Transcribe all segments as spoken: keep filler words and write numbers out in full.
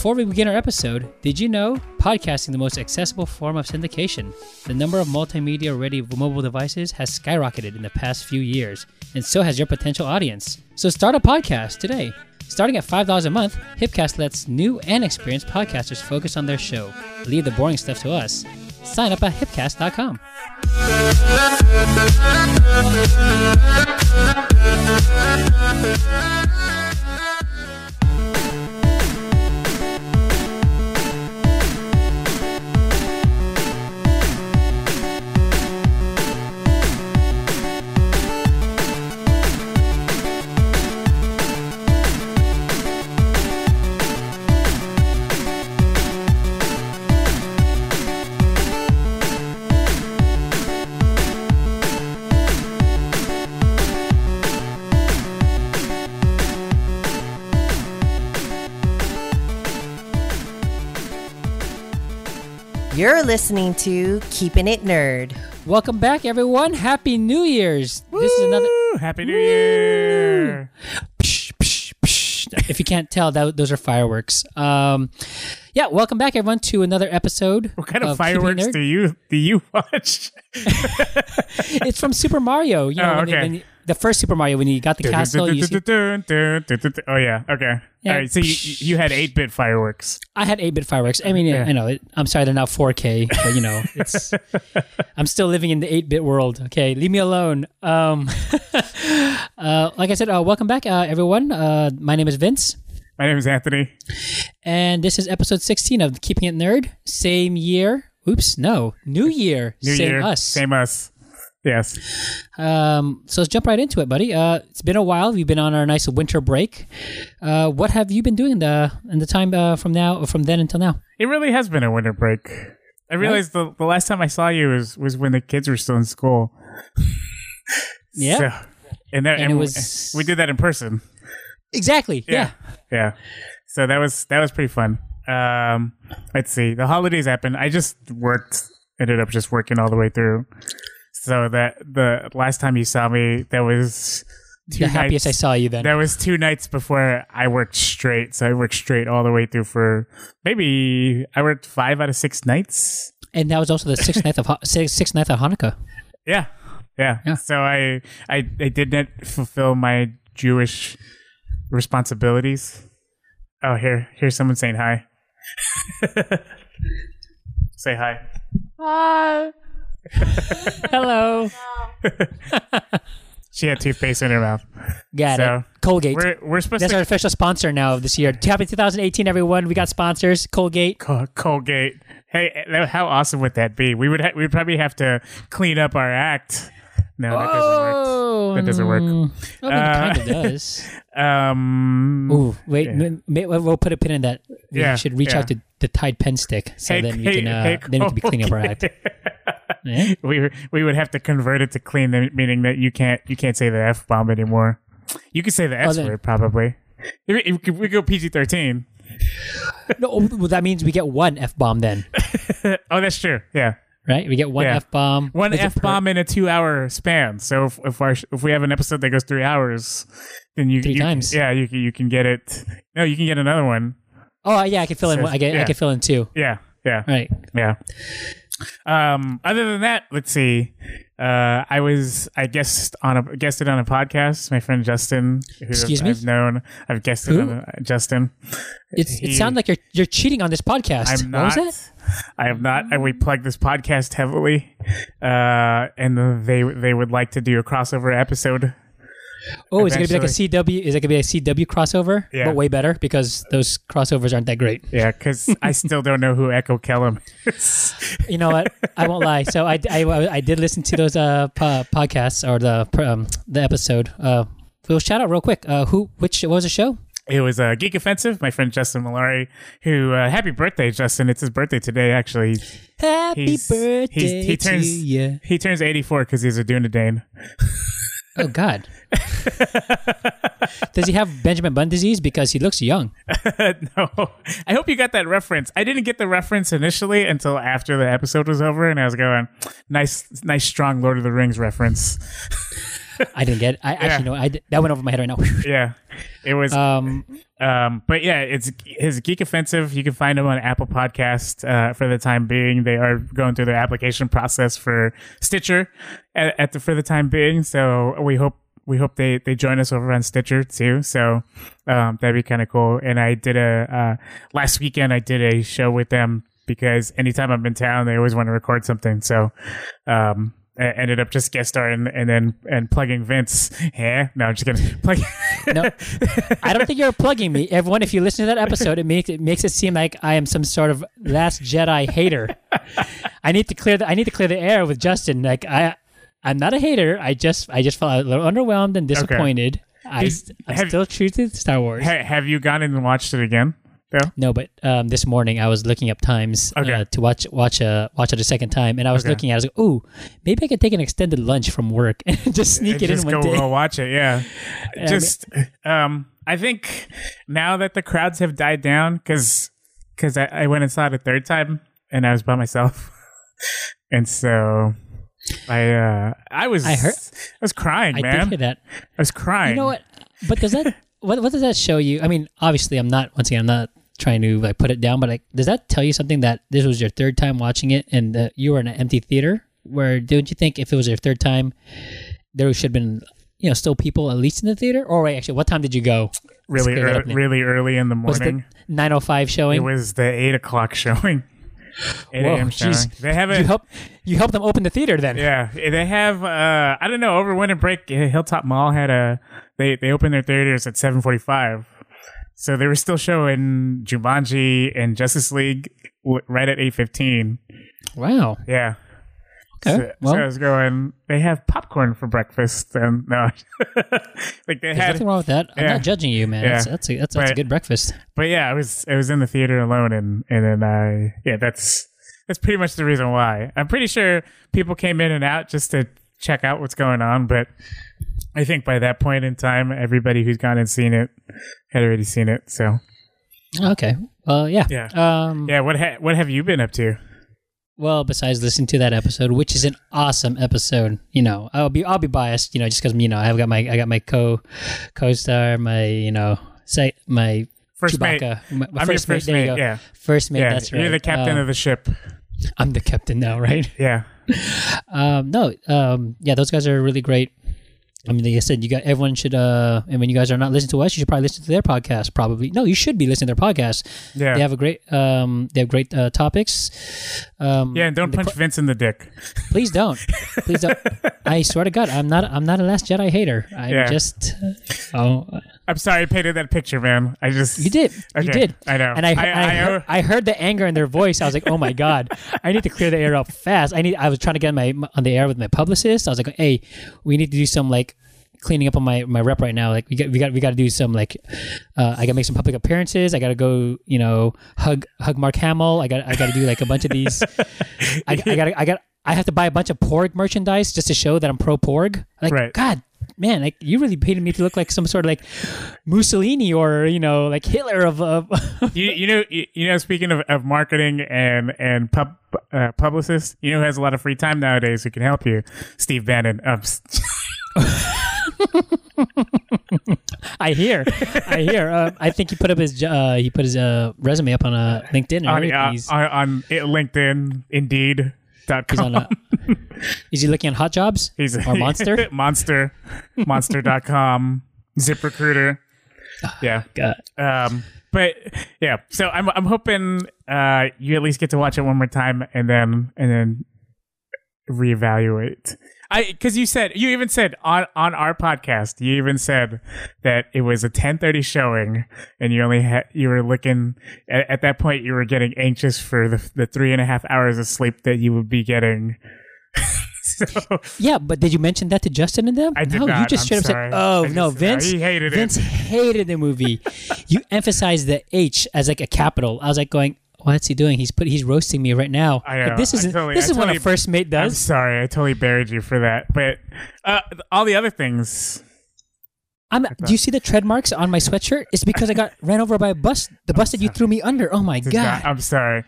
Before we begin our episode, did you know podcasting is the most accessible form of syndication? The number of multimedia-ready mobile devices has skyrocketed in the past few years, and so has your potential audience. So start a podcast today. Starting at five dollars a month, Hipcast lets new and experienced podcasters focus on their show. Leave the boring stuff to us. Sign up at hipcast dot com. You're listening to Keeping It Nerd. Welcome back, everyone. Happy New Year's. Woo! This is another Happy New Woo! Year. Psh, psh, psh. If you can't tell, that, those are fireworks. Um, yeah, welcome back, everyone, to another episode. What kind of, of fireworks do you do you watch? It's from Super Mario. You know, oh, okay. When, when, the first Super Mario, when you got the dun, castle. Dun, dun, dun, dun, dun, dun, dun, dun. Oh, yeah. Okay. Yeah. All right. So you, you had eight-bit fireworks. I had eight-bit fireworks. I mean, yeah. I know. It, I'm sorry they're not four K, but, you know, it's, I'm still living in the eight-bit world. Okay. Leave me alone. Um, uh, like I said, uh, welcome back, uh, everyone. Uh, my name is Vince. My name is Anthony. And this is episode sixteen of Keeping It Nerd. Same year. Oops. No. New year. New same year, us. Same us. Yes. Um, so let's jump right into it, buddy. Uh, it's been a while. We've been on our nice winter break. Uh, what have you been doing in the in the time uh, from now or from then until now? It really has been a winter break. I realized right. the, the last time I saw you was, was when the kids were still in school. Yeah. So, and that, and, and it was... we did that in person. Exactly. Yeah. Yeah. yeah. So that was that was pretty fun. Um, let's see. The holidays happened. I just worked. Ended up just working all the way through. So that the last time you saw me, that was two the happiest nights, I saw you then. That was two nights before I worked straight. So I worked straight all the way through for maybe I worked five out of six nights. And that was also the sixth night of sixth night of Hanukkah. Yeah, yeah. yeah. So I, I I did not fulfill my Jewish responsibilities. Oh, here here's someone saying hi. Say hi. Hi. Hello. She had toothpaste in her mouth. Got so it. Colgate. We're, we're supposed That's to... our official sponsor now of this year. Happy two thousand eighteen, everyone. We got sponsors. Colgate. Col- Colgate. Hey, how awesome would that be? We would ha- we'd probably have to clean up our act. No, oh, that doesn't work. That doesn't work. I mean, uh, it kind of does. um, Ooh, wait. Yeah. M- m- we'll put a pin in that. We yeah, should reach yeah. out to the Tide Pen Stick so hey, then we can uh, hey, then we can be cleaning up our act. Yeah. We were, we would have to convert it to clean, meaning that you can't you can't say the F bomb anymore. You could say the S oh, word probably. If, if we go P G thirteen. No, well, that means we get one F bomb then. Oh, that's true. Yeah, right. We get one yeah. F bomb. One F bomb per- in a two-hour span. So if if, our, if we have an episode that goes three hours, then you three you, times. Yeah, you you can get it. No, you can get another one. Oh yeah, I can fill so, in. One. I get. Yeah. I can fill in two. Yeah. Yeah. Right. Yeah. Um, other than that, let's see. Uh, I was I guessed on a guested on a podcast. My friend Justin, who Excuse I've, me? I've known, I've guested who? on a, Justin. It's, he, it sounds like you're you're cheating on this podcast. I'm not. What was that? I am not. I, we plug this podcast heavily, uh, and they they would like to do a crossover episode. Oh, eventually. Is it gonna be like a C W? Is it gonna be a C W crossover? Yeah. But way better because those crossovers aren't that great. Yeah, because I still don't know who Echo Kellum is. You know what? I won't lie. So I, I, I did listen to those uh po- podcasts or the um, the episode. Uh, we'll shout out real quick. Uh, who? Which what was the show? It was uh, Geek Offensive. My friend Justin Malari. Who? Uh, happy birthday, Justin! It's his birthday today, actually. Happy he's, birthday he's, he turns, to you. He turns eighty-four because he's a Dunedain. Oh, God. Does he have Benjamin Button disease? Because he looks young. No. I hope you got that reference. I didn't get the reference initially until after the episode was over, and I was going, nice, nice strong Lord of the Rings reference. I didn't get it. I yeah. actually know. I did, that went over my head right now. yeah, it was. Um, um, but yeah, it's his Geek Offensive. You can find him on Apple Podcast uh, for the time being. They are going through their application process for Stitcher at, at the for the time being. So we hope we hope they, they join us over on Stitcher too. So um, that'd be kind of cool. And I did a uh, last weekend. I did a show with them because anytime I'm in town, they always want to record something. So. Um, I ended up just guest starring and then and, and plugging Vince. Yeah, no, I'm just kidding. Plug- no, I don't think you're plugging me. Everyone, if you listen to that episode, it makes it makes it seem like I am some sort of Last Jedi hater. I need to clear the I need to clear the air with Justin. Like I, I'm not a hater. I just I just felt a little underwhelmed and disappointed. Okay. Is, I, I'm have, still true to Star Wars. Ha, have you gone and watched it again? Yeah. No, but um, this morning I was looking up times okay. uh, to watch watch uh, watch it a second time, and I was okay. looking at it. I was like, "Ooh, maybe I could take an extended lunch from work and just sneak and it just in one go, day." Just go watch it, yeah. just, I, mean, um, I think now that the crowds have died down, because because I, I went and saw it a third time, and I was by myself, and so I uh, I was I, heard, I was crying, I man. I did hear that. I was crying. You know what? But does that what what does that show you? I mean, obviously, I'm not. Once again, I'm not. trying to like put it down, but like, does that tell you something that this was your third time watching it and uh, you were in an empty theater? Where don't you think if it was your third time, there should have been, you know, still people at least in the theater? Or wait, actually, what time did you go? Really, ear- really early in the morning. Was the nine oh five showing? It was the eight o'clock showing. eight a.m. showing. They have a, you help you help them open the theater then. Yeah, they have. Uh, I don't know. Over winter break, Hilltop Mall had a. They they opened their theaters at seven forty-five. So they were still showing Jumanji and Justice League right at eight fifteen. Wow. Yeah. Okay. So, well, so I was going, they have popcorn for breakfast. And no. like they there's had, nothing wrong with that. Yeah. I'm not judging you, man. Yeah. That's, that's, a, that's, but, that's a good breakfast. But yeah, I was I was in the theater alone. And, and then I, yeah, that's that's pretty much the reason why. I'm pretty sure people came in and out just to check out what's going on. But I think by that point in time, everybody who's gone and seen it had already seen it. So, okay, well, yeah, yeah, um, yeah. What ha- what have you been up to? Well, besides listening to that episode, which is an awesome episode, you know, I'll be I'll be biased, you know, just because you know I've got my I got my co co star, my you know say my first Chewbacca, mate. My, my first, first mate. mate. There you go. Yeah, first mate. Yeah. That's right. You're the captain um, of the ship. I'm the captain now, right? Yeah. um, no. Um, yeah, those guys are really great. I mean, like I said, you got everyone should, uh, and when you guys are not listening to us, you should probably listen to their podcast. Probably, no, you should be listening to their podcast. Yeah, they have a great, um, they have great uh, topics. Um, yeah, and don't punch qu- Vince in the dick. Please don't. Please don't. I swear to God, I'm not. I'm not a Last Jedi hater. I'm yeah. just. Oh, I'm sorry, I painted that picture, man. I just you did. Okay, you did. I know. And I, I, I, I, heard, I heard the anger in their voice. I was like, oh my God, I need to clear the air up fast. I need. I was trying to get my on the air with my publicist. I was like, hey, we need to do some like. Cleaning up on my, my rep right now. Like we got we got we got to do some like uh, I got to make some public appearances. I got to go you know hug hug Mark Hamill. I got I got to do like a bunch of these. I got I got I have to buy a bunch of Porg merchandise just to show that I'm pro Porg. Like right. God. Man, like you really painted me to look like some sort of like Mussolini or you know like Hitler of. of you, you know, you, you know. Speaking of, of marketing and and pub, uh, publicists, you know who has a lot of free time nowadays who can help you, Steve Bannon. Um, I hear, I hear. Uh, I think he put up his uh, he put his uh, resume up on uh, LinkedIn. On, uh, on, on LinkedIn, Indeed. He's on a, is he looking at hot jobs? He's or monster, monster, monster dot com, ZipRecruiter. Oh, yeah. God. Um, but yeah, so I'm I'm hoping uh, you at least get to watch it one more time and then and then reevaluate. I because you said you even said on, on our podcast you even said that it was a ten thirty showing and you only had you were looking at, at that point you were getting anxious for the the three and a half hours of sleep that you would be getting. So, yeah, but did you mention that to Justin and them? I did no, not. You just straight up said, "Oh just, no, Vince, no, he hated Vince it. hated the movie." You emphasized the H as like a capital. I was like going. What's he doing? He's put. He's roasting me right now. I know. Like, this is totally, this is totally, what a first mate does. I'm sorry, I totally buried you for that. But uh, all the other things. I'm. Do you see the tread marks on my sweatshirt? It's because I got ran over by a bus. The bus that you threw me under. Oh my God! Not, I'm sorry.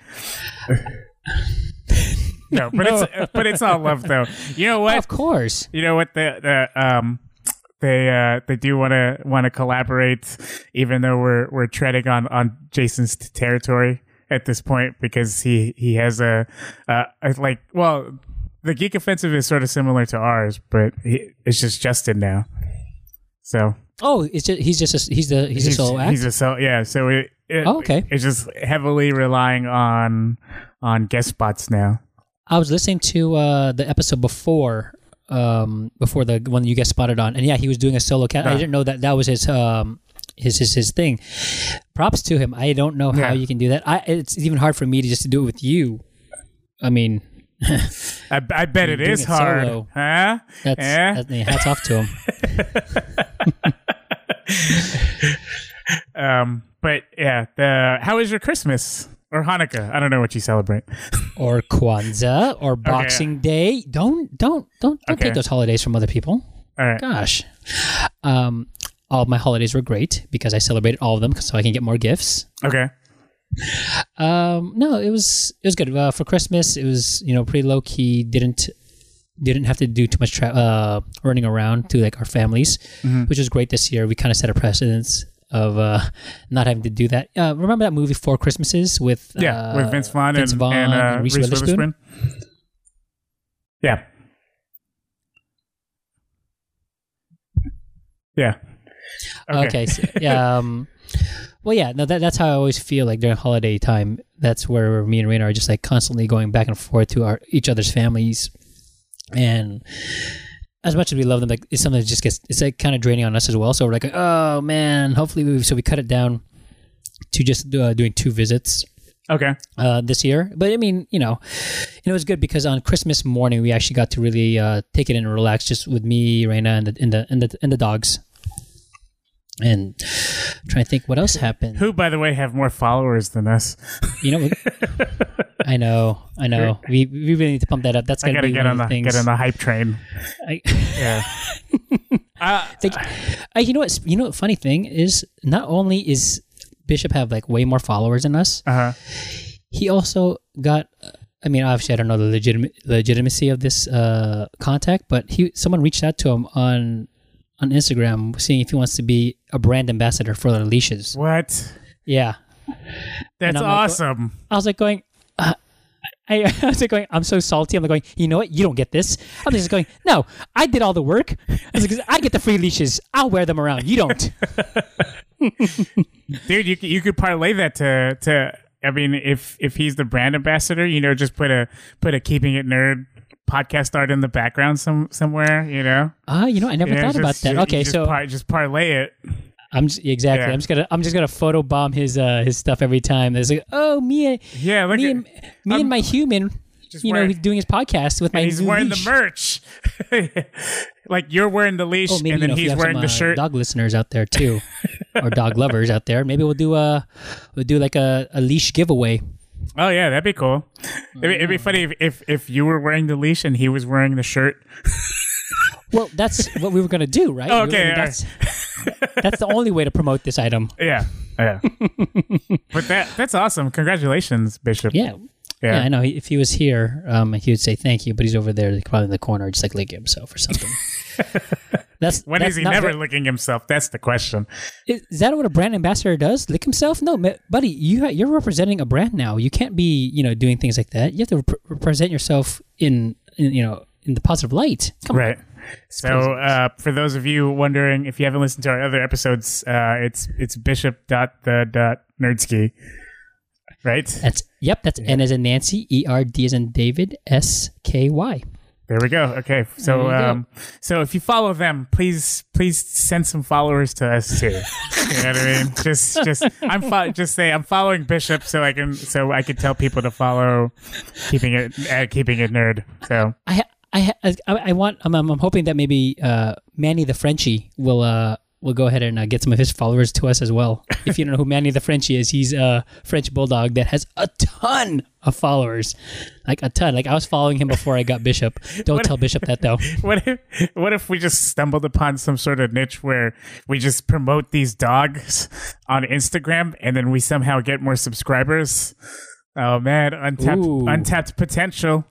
no, but no. it's but it's all love though. You know what? Oh, of course. You know what the the um they uh, they do want to want to collaborate, even though we're we're treading on, on Jason's territory at this point, because he he has a, a, a like well the Geek Offensive is sort of similar to ours, but he, it's just Justin now. So oh, it's just, he's just a, he's the he's, he's a solo act. He's a solo, yeah. So it, it oh, okay, it's just heavily relying on on guest spots now. I was listening to uh, the episode before. Um, before the one you guys spotted on, and yeah, he was doing a solo cat. Yeah. I didn't know that that was his um his his his thing. Props to him. I don't know how yeah. you can do that. I it's even hard for me to just to do it with you. I mean, I, I bet it is it hard, solo, huh? That's, yeah? that's yeah, hats off to him. um, but yeah, the, how was your Christmas? Or Hanukkah. I don't know what you celebrate. Or Kwanzaa or Boxing okay. Day. Don't don't don't don't okay. take those holidays from other people. All right. Gosh. Um, all of my holidays were great because I celebrated all of them so I can get more gifts. Okay. Um, no, it was it was good. Uh, for Christmas, it was, you know, pretty low key. Didn't didn't have to do too much tra- uh, running around to like our families, mm-hmm. which was great this year. We kind of set a precedence of uh, not having to do that. Uh, remember that movie Four Christmases with yeah, uh, with Vince Vaughn, Vince Vaughn and, and, uh, and Reese, Reese Witherspoon? Witherspoon? Yeah. Yeah. Okay. okay so, yeah, um, well, yeah, no, that, that's how I always feel like during holiday time. That's where me and Raina are just like constantly going back and forth to our each other's families. And as much as we love them, like it's something that just gets, it's like kind of draining on us as well. So we're like, oh man, hopefully we, so we cut it down to just uh, doing two visits. Okay. Uh, this year. But I mean, you know, and it was good because on Christmas morning, we actually got to really uh, take it in and relax just with me, Raina, and the, and the, and the, and the dogs. And I'm trying to think what else happened. Who, by the way, have more followers than us. You know, I know, I know. We we really need to pump that up. That's gotta, I gotta be get one on of the things. Get on the hype train. I, yeah. uh, like, I, you know what? You know what? Funny thing is, not only is Bishop have like way more followers than us, uh-huh. he also got. I mean, obviously, I don't know the legitima- legitimacy of this uh, contact, but he someone reached out to him on. on Instagram, seeing if he wants to be a brand ambassador for the leashes. What? Yeah. That's awesome. Like, I was like going, uh, I, I was like going, I'm so salty. I'm like going, you know what? You don't get this. I'm just going, no, I did all the work. I was like, I get the free leashes. I'll wear them around. You don't. Dude, you, you could parlay that to, to, I mean, if, if he's the brand ambassador, you know, just put a, put a Keeping It Nerd podcast art in the background some somewhere, you know. Ah, uh, you know, I never you know, thought just, about that. You, okay, you just so par- just parlay it. I'm just, exactly. Yeah. I'm just gonna I'm just gonna photobomb his uh, his stuff every time. There's like, oh me, yeah, look me, at, and, me and my human. You wearing, know, he's doing his podcast with my. And he's new wearing leash. The merch. Like you're wearing the leash, oh, maybe, and then you know, he's wearing some, the uh, shirt. Dog listeners out there too, or dog lovers out there. Maybe we'll do a we'll do like a, a leash giveaway. Oh yeah, that'd be cool. It'd, it'd be funny if, if if you were wearing the leash and he was wearing the shirt. Well, that's what we were gonna do, right? Oh, okay, we were, yeah, that's right. That's the only way to promote this item. Yeah, yeah. But that that's awesome. Congratulations, Bishop. Yeah, yeah. yeah I know. If he was here, um, he would say thank you. But he's over there, like, probably in the corner, just like licking himself or something. That's when that's is he never what, licking himself? That's the question. Is, is that what a brand ambassador does? Lick himself? No, ma- buddy, you ha- you're representing a brand now. You can't be, you know, doing things like that. You have to rep- represent yourself in, in, you know, in the positive light. Come right. On. So, uh, for those of you wondering, if you haven't listened to our other episodes, uh, it's it's Bishop dot the dot Nerdski. Right. That's yep. That's yeah. N as in Nancy, E R D as in David, S K Y. There we go. Okay. So um, go. so if you follow them, please please send some followers to us too. You know what I mean? Just just I'm fo- just say I'm following Bishop so I can so I can tell people to follow Keeping It uh, Keeping It Nerd. So I I I, I want I'm, I'm hoping that maybe uh, Manny the Frenchie will uh will go ahead and uh, get some of his followers to us as well. If you don't know who Manny the Frenchie is, he's a French bulldog that has a ton of followers, like a ton. Like I was following him before I got Bishop. Don't what tell if, Bishop that though. What if what if we just stumbled upon some sort of niche where we just promote these dogs on Instagram and then we somehow get more subscribers? Oh man, untapped Ooh. untapped potential.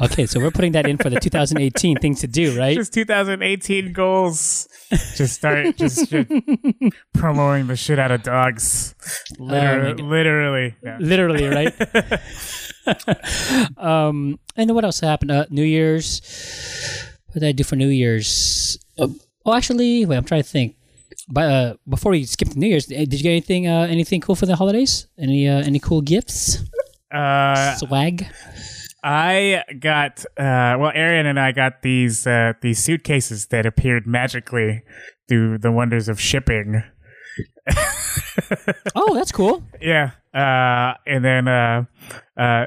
Okay, so we're putting that in for the two thousand eighteen things to do, right? Just two thousand eighteen goals. Just start just, just promoting the shit out of dogs. Literally, um, literally, yeah. literally, right? um, and what else happened? Uh, New Year's. What did I do for New Year's? Uh, oh, actually, wait. I'm trying to think. But uh, before we skip to New Year's, did you get anything? Uh, anything cool for the holidays? Any uh, any cool gifts? Uh, Swag. I got uh, well. Arian and I got these uh, these suitcases that appeared magically through the wonders of shipping. Oh, that's cool. Yeah, uh, and then uh, uh,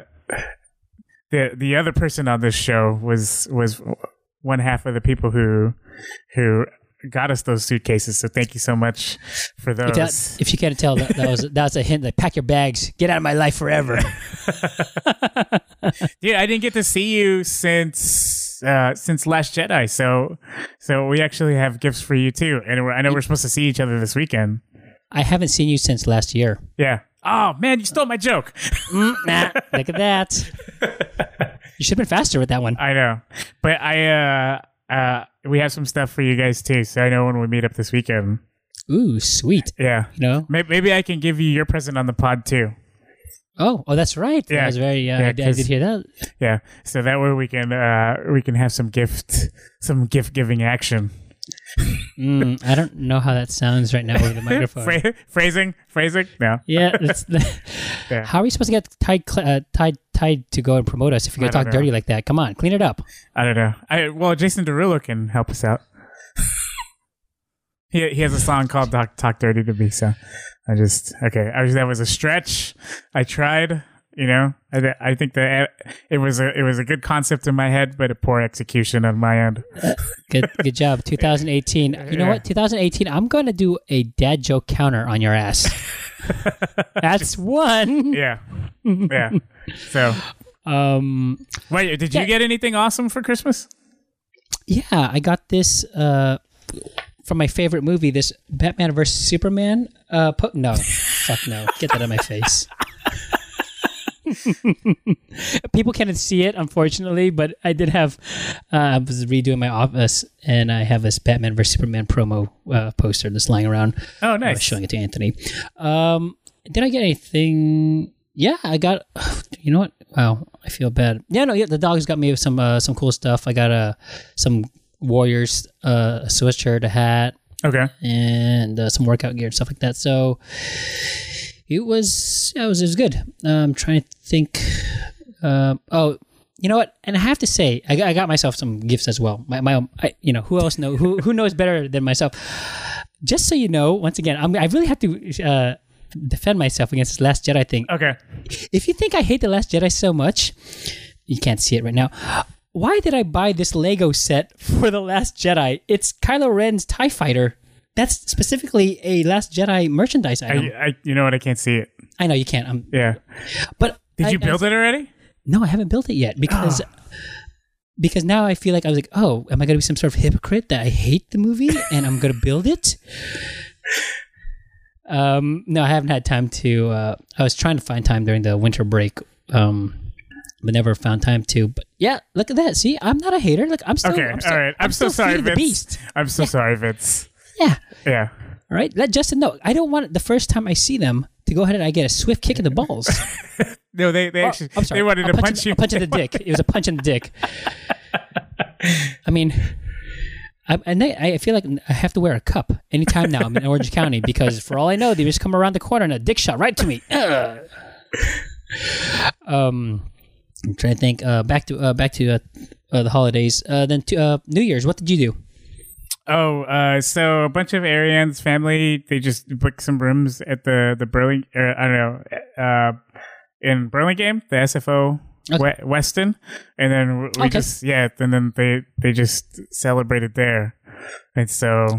the the other person on this show was was one half of the people who who. got us those suitcases, so thank you so much for those. If, that, if you can't tell, that, that was that's a hint. Like, pack your bags, get out of my life forever. Dude, I didn't get to see you since uh, since Last Jedi, so so we actually have gifts for you too. And we're, I know we're supposed to see each other this weekend. I haven't seen you since last year. Yeah. Oh man, you stole my joke. mm, nah, look at that. You should have been faster with that one. I know, but I. Uh, Uh, we have some stuff for you guys too, so I know when we meet up this weekend. Ooh, sweet! Yeah, you know, maybe, maybe I can give you your present on the pod too. Oh, oh, that's right. Yeah, I was very. Uh, yeah, I, I did hear that. Yeah, so that way we can uh, we can have some gift some gift giving action. mm, I don't know how that sounds right now over the microphone. Phr- phrasing, phrasing. No. Yeah, that's the yeah. How are we supposed to get tied uh, tied tied to go and promote us if you're going to talk know. dirty like that? Come on, clean it up. I don't know. I, well, Jason Derulo can help us out. he he has a song called "Talk, Talk Dirty to Me." So I just okay. I was, that was a stretch. I tried. You know, I, th- I think that it was a it was a good concept in my head, but a poor execution on my end. uh, good good job, twenty eighteen. You know yeah. what, twenty eighteen, I'm going to do a dad joke counter on your ass. That's Just, one. Yeah, yeah. So, um, wait, did you yeah. get anything awesome for Christmas? Yeah, I got this uh, from my favorite movie, this Batman versus Superman. Uh, po- no, fuck no, get that out of my face. People can't see it, unfortunately, but I did have uh, I was redoing my office and I have this Batman versus Superman promo uh, poster that's lying around. Oh, nice. I was showing it to Anthony. Um, did I get anything? Yeah, I got, you know what? Wow, I feel bad. Yeah, no, yeah, the dogs got me some uh, some cool stuff. I got uh, some Warriors uh, sweatshirt, a hat. Okay. And uh, some workout gear and stuff like that. So It was, it was, it was good. Uh, I'm trying to think. Uh, oh, you know what? And I have to say, I got, I got myself some gifts as well. My, my, I, you know, who else know who who knows better than myself? Just so you know, once again, I'm, I really have to uh, defend myself against this Last Jedi thing. Okay. If you think I hate the Last Jedi so much, you can't see it right now. Why did I buy this Lego set for the Last Jedi? It's Kylo Ren's TIE Fighter. That's specifically a Last Jedi merchandise item. I, I, you know what? I can't see it. I know you can't. I'm, yeah. But did I, you build I, it already? No, I haven't built it yet because oh. because now I feel like I was like, oh, am I going to be some sort of hypocrite that I hate the movie and I'm going to build it? Um, no, I haven't had time to. Uh, I was trying to find time during the winter break, um, but never found time to. But yeah, look at that. See, I'm not a hater. Look, I'm still. Okay, I'm still, all right. I'm, I'm so still sorry, Vince. The beast. I'm so yeah. sorry, Vince. Yeah. Yeah. All right. Let Justin know. I don't want the first time I see them to go ahead and I get a swift kick in the balls. No, they they oh, actually I'm sorry. they wanted a to punch, punch in, you. A punch in the dick. It was a punch in the dick. I mean, I, and they, I feel like I have to wear a cup anytime now. I'm in Orange County because for all I know, they just come around the corner and a dick shot right to me. Ugh. Um, I'm trying to think. Uh, back to uh, back to uh, uh, the holidays. Uh, then to uh, New Year's. What did you do? Oh, uh, so a bunch of Ariane's family, they just booked some rooms at the, the Burling, er, I don't know, uh, in Burlingame, the S F O okay. Weston. And then we okay. just, yeah, and then they, they just celebrated there. And so.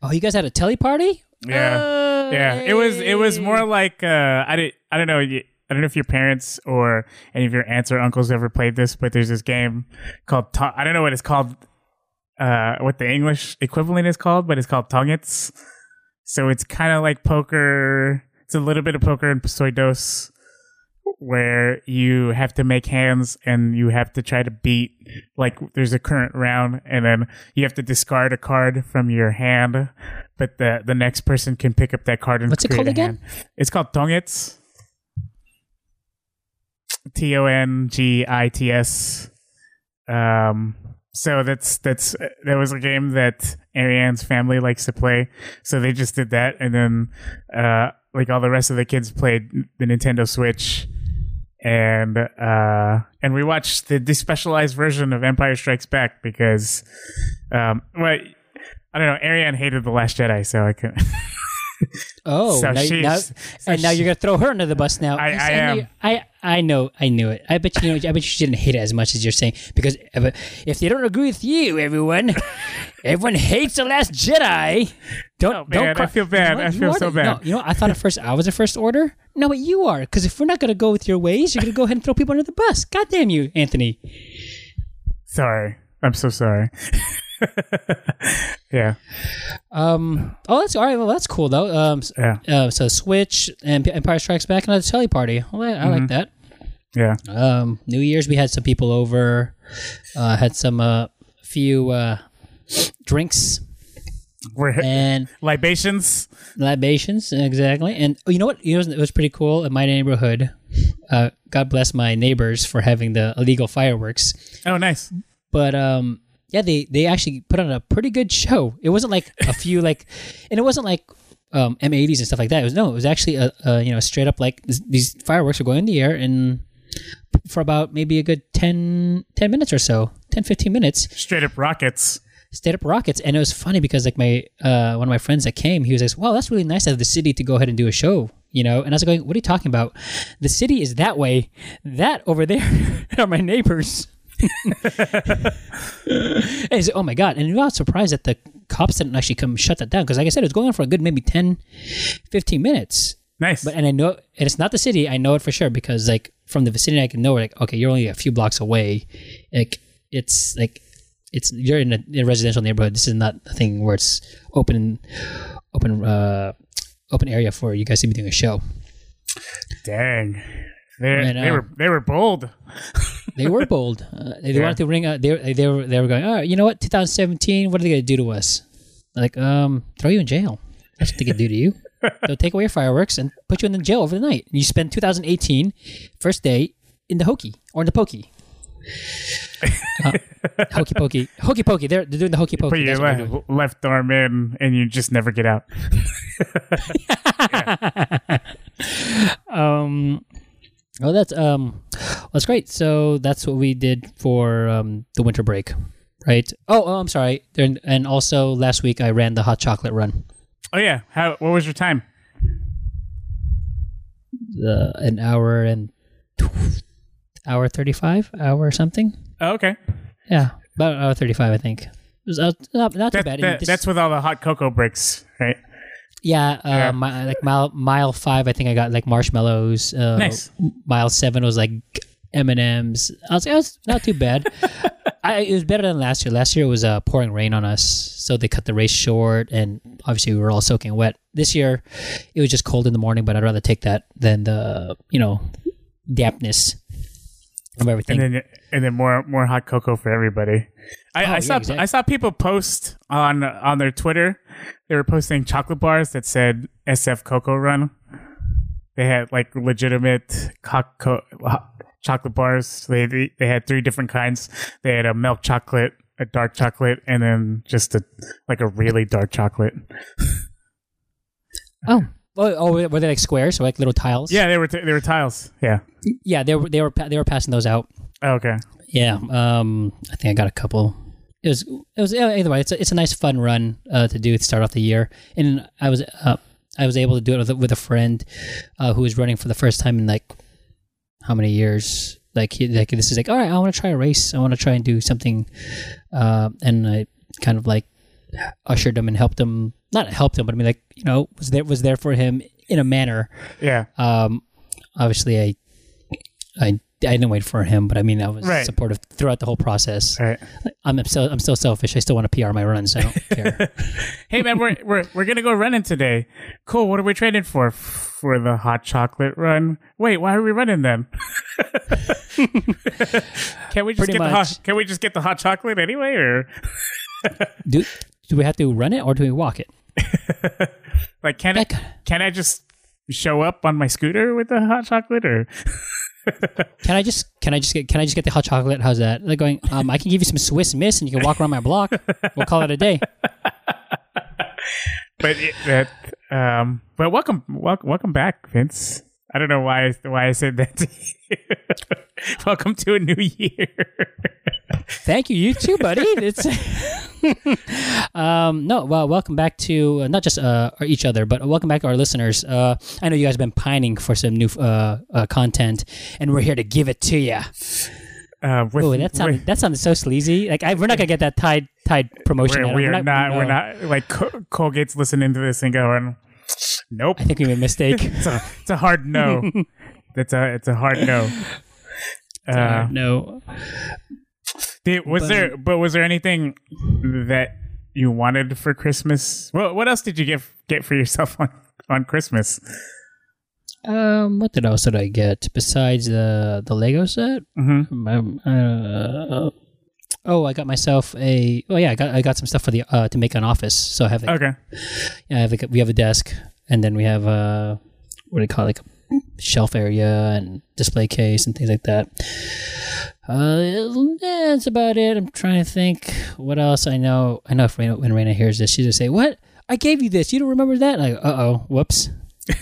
Oh, you guys had a telly party? Yeah. Uh, yeah. Hey. It was, it was more like, uh, I didn't, I don't know. I don't know if your parents or any of your aunts or uncles ever played this, but there's this game called, to- I don't know what it's called. Uh, what the English equivalent is called, but it's called tongits. So it's kind of like poker. It's a little bit of poker and soy dose where you have to make hands and you have to try to beat, like, there's a current round and then you have to discard a card from your hand, but the the next person can pick up that card and what's create it called a again? Hand. It's called Tongits. T O N G I T S. Um, so that's that's that was a game that Ariane's family likes to play. So they just did that, and then uh, like all the rest of the kids played the Nintendo Switch, and uh, and we watched the despecialized version of Empire Strikes Back because, um, well, I don't know. Ariane hated The Last Jedi, so I couldn't. Oh, so now, now, so and now she, you're gonna throw her under the bus now. I, I, I am. Knew, I I know. I knew it. I bet you. Know, I bet you didn't hate it as much as you're saying, because if they don't agree with you, everyone, everyone hates The Last Jedi. Don't oh, man, don't. Cry. I feel bad. You know I feel so the, bad. No, you know, I thought at first I was the first order. No, but you are, because if we're not gonna go with your ways, you're gonna go ahead and throw people under the bus. God damn you, Anthony. Sorry, I'm so sorry. Yeah. Um, oh, that's all right. Well, that's cool though. Um, yeah. Uh, so Switch and Empire Strikes Back, another telly party. Well, I, I mm-hmm. like that. Yeah. Um, New Year's, we had some people over. Uh, had some uh few uh drinks. We're and libations. Libations, exactly. And oh, you know what? You know, it was pretty cool in my neighborhood. Uh, God bless my neighbors for having the illegal fireworks. Oh, nice. But um. Yeah, they, they actually put on a pretty good show. It wasn't like a few like, and it wasn't like um, M eighties and stuff like that. It was no, it was actually a, a you know straight up like this, these fireworks were going in the air and for about maybe a good ten, ten minutes or so, ten, fifteen minutes. Straight up rockets. Straight up rockets, and it was funny because like my uh, one of my friends that came, he was like, "Wow, that's really nice of the city to go ahead and do a show." You know, and I was like, "What are you talking about? The city is that way. That over there are my neighbors." And said, oh my god, and I was surprised that the cops didn't actually come shut that down, because like I said, it was going on for a good maybe ten fifteen minutes. Nice. But and I know, and it's not the city, I know it for sure, because like from the vicinity I can know, like, okay, you're only a few blocks away, like it's like it's you're in a, in a residential neighborhood. This is not a thing where it's open open uh open area for you guys to be doing a show. Dang. And, uh, they were they were bold. They were bold. Uh, they yeah. wanted to ring. Uh, they they were they were going. All right, you know what? twenty seventeen. What are they gonna do to us? Like um, throw you in jail. That's what they could do to you. They'll take away your fireworks and put you in the jail over the night. You spend two thousand eighteen first day in the hokey or in the pokey. Uh, hokey pokey, hokey pokey. They're they're doing the hokey pokey. You put your le- left arm in, and you just never get out. um. Oh, that's um, that's great. So that's what we did for um the winter break, right? Oh, oh I'm sorry. And, and also last week I ran the hot chocolate run. Oh yeah, how? What was your time? Uh, an hour and hour thirty-five, hour something. Oh, okay. Yeah, about an hour thirty-five, I think. It was uh, not, not that, too bad. That, I mean, this, that's with all the hot cocoa breaks, right? Yeah, uh, yeah. My, like mile mile five, I think I got like marshmallows. Uh, nice. Mile seven was like M and M's. I was, I was not too bad. I, it was better than last year. Last year it was uh, pouring rain on us, so they cut the race short, and obviously we were all soaking wet. This year, it was just cold in the morning, but I'd rather take that than the you know dampness of everything. And then and then more more hot cocoa for everybody. I, oh, I yeah, saw exactly. I saw people post on on their Twitter. They were posting chocolate bars that said S F Cocoa Run. They had like legitimate cocoa, chocolate bars. They they had three different kinds. They had a milk chocolate, a dark chocolate, and then just a like a really dark chocolate. Oh. Oh, were they like squares or like little tiles? Yeah, they were t- they were tiles. Yeah. Yeah, they were they were pa- they were passing those out. Oh, okay. Yeah. Um, I think I got a couple. It was it was either way. It's a, it's a nice fun run uh, to do to start off the year, and I was uh, I was able to do it with, with a friend uh, who was running for the first time in like how many years? Like he, like this is like all right. I want to try a race. I want to try and do something, uh, and I kind of like ushered him and helped him. Not helped him, but I mean, like, you know, was there was there for him in a manner. Yeah. Um. Obviously, I I I didn't wait for him, but I mean, I was right. supportive throughout the whole process. Right. I'm still, I'm still selfish. I still want to P R my runs. So I don't care. Hey man, we're we're we're gonna go running today. Cool. What are we trading for? For the hot chocolate run? Wait, why are we running them? Can we just Pretty get much. the hot? Can we just get the hot chocolate anyway? Or do do we have to run it or do we walk it? Like, can that, I, can I just show up on my scooter with the hot chocolate or? Can I just can I just get can I just get the hot chocolate? How's that? They're going, um, I can give you some Swiss Miss and you can walk around my block. We'll call it a day. But it, uh, um, but welcome, welcome, welcome back, Vince. I don't know why why I said that to you. Welcome to a new year. Thank you, you too, buddy. It's um, no, well, welcome back to uh, not just uh, our, each other, but welcome back to our listeners. Uh, I know you guys have been pining for some new uh, uh, content, and we're here to give it to you. Uh, with, Ooh, that sounded, with, that sounded so sleazy. Like I, we're not gonna get that tied tied promotion. We're, we're, we're not. not no. We're not like Col- Colgate's listening to this and going, "Nope." I think we made a mistake. It's, a, it's a hard no. That's a it's a hard no. It's uh, a hard no. Did, was but, there? But was there anything that you wanted for Christmas? Well, what else did you get get for yourself on, on Christmas? Um, what did else did I get besides the the Lego set? Mm-hmm. Um, uh, oh, I got myself a. Oh yeah, I got I got some stuff for the uh, to make an office. So I have like, okay. Yeah, I have like a, we have a desk, and then we have uh what do you call it, like a shelf area and display case and things like that. Uh, yeah, that's about it. I'm trying to think what else I know. I know if Raina, when Raina hears this, she's gonna say, "What? I gave you this. You don't remember that?" Like, uh oh, whoops.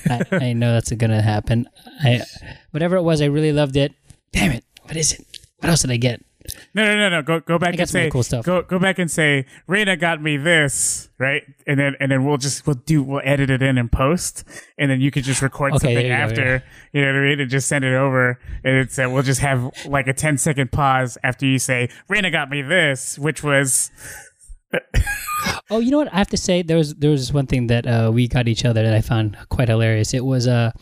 I, I know that's gonna happen. I, whatever it was, I really loved it. Damn it! What is it? What else did I get? No, no, no, no. Go, go back I and say really cool stuff. Go, go back and say Raina got me this, right? And then, and then we'll just we'll do we'll edit it in and post, and then you could just record okay, something you after. Go, yeah. You know what I mean? And just send it over, and it's uh, we'll just have like a ten second pause after you say Raina got me this, which was. Oh, you know what? I have to say there was there was one thing that uh, we got each other that I found quite hilarious. It was uh,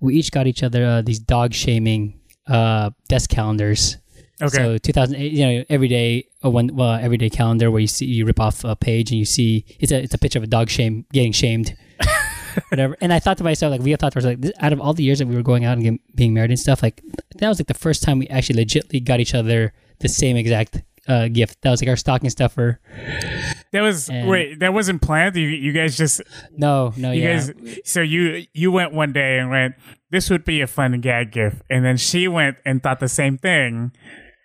we each got each other uh, these dog shaming uh, desk calendars. Okay. So two thousand eight, you know, every day a one well everyday calendar where you see you rip off a page and you see it's a it's a picture of a dog shame getting shamed, whatever. And I thought to myself, like we thought to ourselves, like this, out of all the years that we were going out and getting, being married and stuff, like that was like the first time we actually legitimately got each other the same exact. Uh, gift that was like our stocking stuffer. That was and wait. That wasn't planned. You you guys just no no you yeah. guys. So you you went one day and went. This would be a fun gag gift, and then she went and thought the same thing.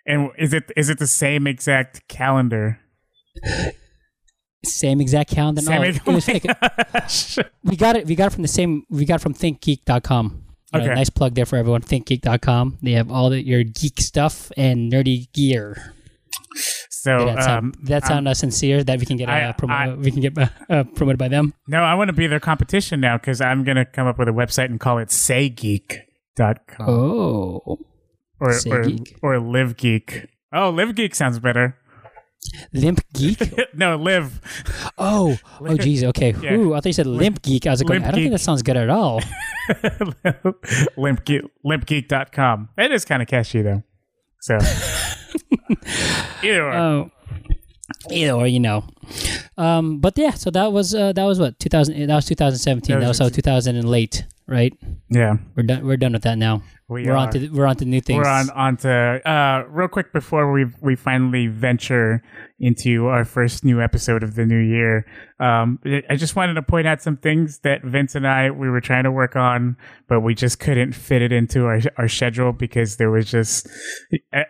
And is it is it the same exact calendar? Same exact calendar. Same no, it was like a, we got it. We got it from the same. We got it from think geek dot com. Okay. Uh, nice plug there for everyone. think geek dot com. They have all the, your geek stuff and nerdy gear. So yeah, that sound, um, that sound uh, sincere that we can get uh, I, promo- I, we can get uh, promoted by them. No, I want to be their competition now because I'm gonna come up with a website and call it say geek dot com. Oh, or or, or live geek. Oh, live geek sounds better. Limp geek? No, live. Oh, oh, geez. Okay. Yeah. Ooh, I thought you said limp geek. I was like, going, I don't geek. think that sounds good at all. Limp geek. limp geek dot com. It is kind of catchy though. So. Either or. Uh, either or, you know. Um, but yeah, so that was uh, that was what two thousand. That was twenty seventeen. That was, that was two thousand and late, right? Yeah, we're done. We're done with that now. We we're are. on to we're on to new things. We're on on to uh, real quick before we we finally venture into our first new episode of the new year. Um, I just wanted to point out some things that Vince and I we were trying to work on, but we just couldn't fit it into our our schedule because there was just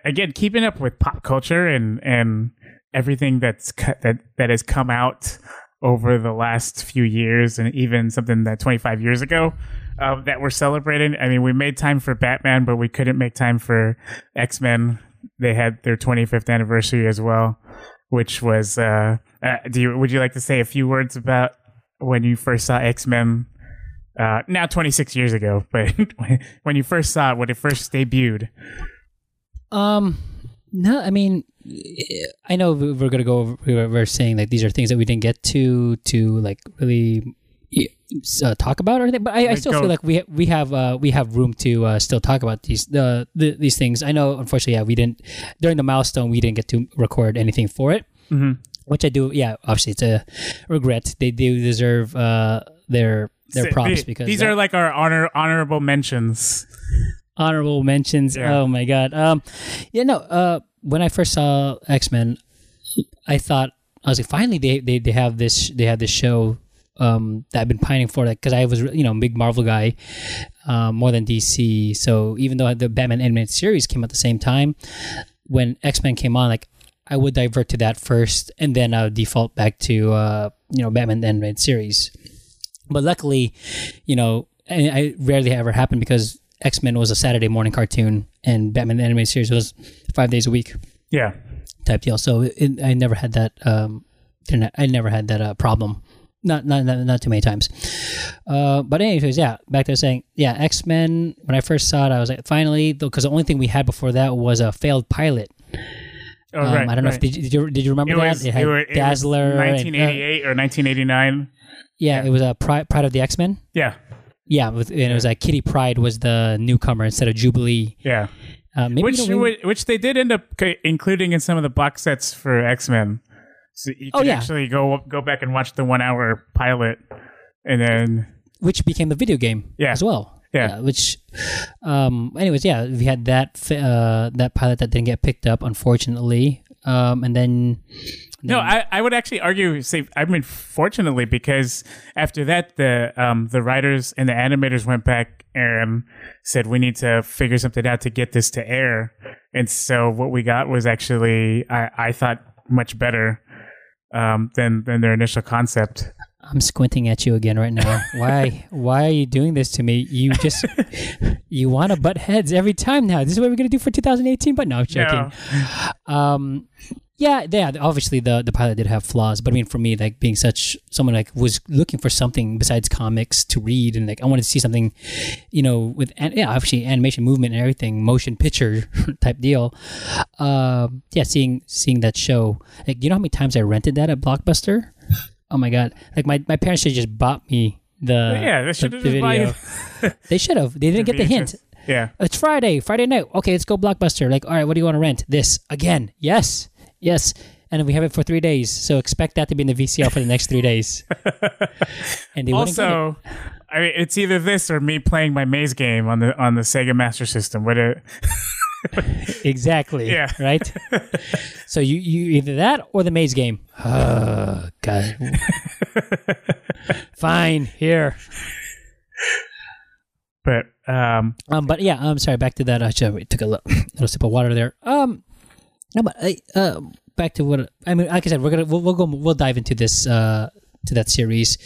again keeping up with pop culture and and. Everything that's cu- that that has come out over the last few years, and even something that twenty-five years ago uh, that we're celebrating. I mean, we made time for Batman, but we couldn't make time for X-Men. They had their twenty-fifth anniversary as well, which was. Uh, uh, do you would you like to say a few words about when you first saw X-Men? Uh, now twenty-six years ago, but when you first saw it, when it first debuted. Um. No, I mean, I know we're gonna go. Over, we were saying like these are things that we didn't get to to like really uh, talk about or anything, but I, I still go. feel like we ha- we have uh, we have room to uh, still talk about these the, the these things. I know, unfortunately, yeah, we didn't during the milestone we didn't get to record anything for it, mm-hmm. which I do. Yeah, obviously, it's a regret. They do deserve uh, their their props because these that, are like our honor honorable mentions. Honorable mentions. Yeah. Oh my god. Um, yeah, no. Uh, when I first saw X-Men, I thought I was like, finally they they, they have this they have this show. Um, that I've been pining for, like, because I was, you know, a big Marvel guy, uh, more than D C. So even though the Batman animated series came at the same time, when X-Men came on, like, I would divert to that first, and then I would default back to, uh, you know, Batman animated series. But luckily, you know, and I rarely ever happened because X-Men was a Saturday morning cartoon, and Batman animated series was five days a week. Yeah, type deal. So it, I never had that. Um, I never had that uh, problem. Not, not not not too many times, uh, but anyways, yeah. Back to saying, yeah, X-Men. When I first saw it, I was like, finally, because the only thing we had before that was a failed pilot. Oh um, right, I don't know right. if did you, did you did you remember it that? Was, it had it were, it Dazzler, nineteen eighty-eight and, uh, or nineteen eighty-nine. Yeah, yeah, it was a Pride, Pride of the X-Men. Yeah, yeah, and it was like Kitty Pryde was the newcomer instead of Jubilee. Yeah, uh, maybe which really... which they did end up including in some of the box sets for X-Men. So you can oh, yeah. actually go go back and watch the one-hour pilot, and then which became the video game yeah. as well. Yeah. yeah. Which, um, anyways, yeah, we had that uh, that pilot that didn't get picked up, unfortunately, um, and then. No, I, I would actually argue, say, I mean, fortunately, because after that, the um, the writers and the animators went back and said, we need to figure something out to get this to air. And so what we got was actually, I, I thought, much better um, than than their initial concept. I'm squinting at you again right now. Why? Why are you doing this to me? You just you want to butt heads every time now. This is what we're gonna do for two thousand eighteen. But no, I'm joking. No. Um, yeah, yeah. Obviously, the the pilot did have flaws, but I mean, for me, like being such someone like was looking for something besides comics to read, and like I wanted to see something, you know, with yeah, obviously animation, movement, and everything, motion picture type deal. Uh, yeah, seeing seeing that show. Like, do you know how many times I rented that at Blockbuster? Oh my god! Like my, my parents should just bought me the yeah. They should have the, the video. They should have. They didn't get the hint. Yeah. It's Friday. Friday night. Okay, let's go Blockbuster. Like, all right, what do you want to rent? This again? Yes, yes. And we have it for three days. So expect that to be in the V C R for the next three days. And they also, get it. I mean, it's either this or me playing my maze game on the on the Sega Master System. What a exactly. Yeah. Right. So you, you either that or the maze game. Oh god. Fine. Here. But um. Um. But yeah. I'm sorry. Back to that. I took a little, little sip of water there. Um. No, but I. Uh, back to what I mean. Like I said, we're gonna we'll, we'll go we'll dive into this uh to that series.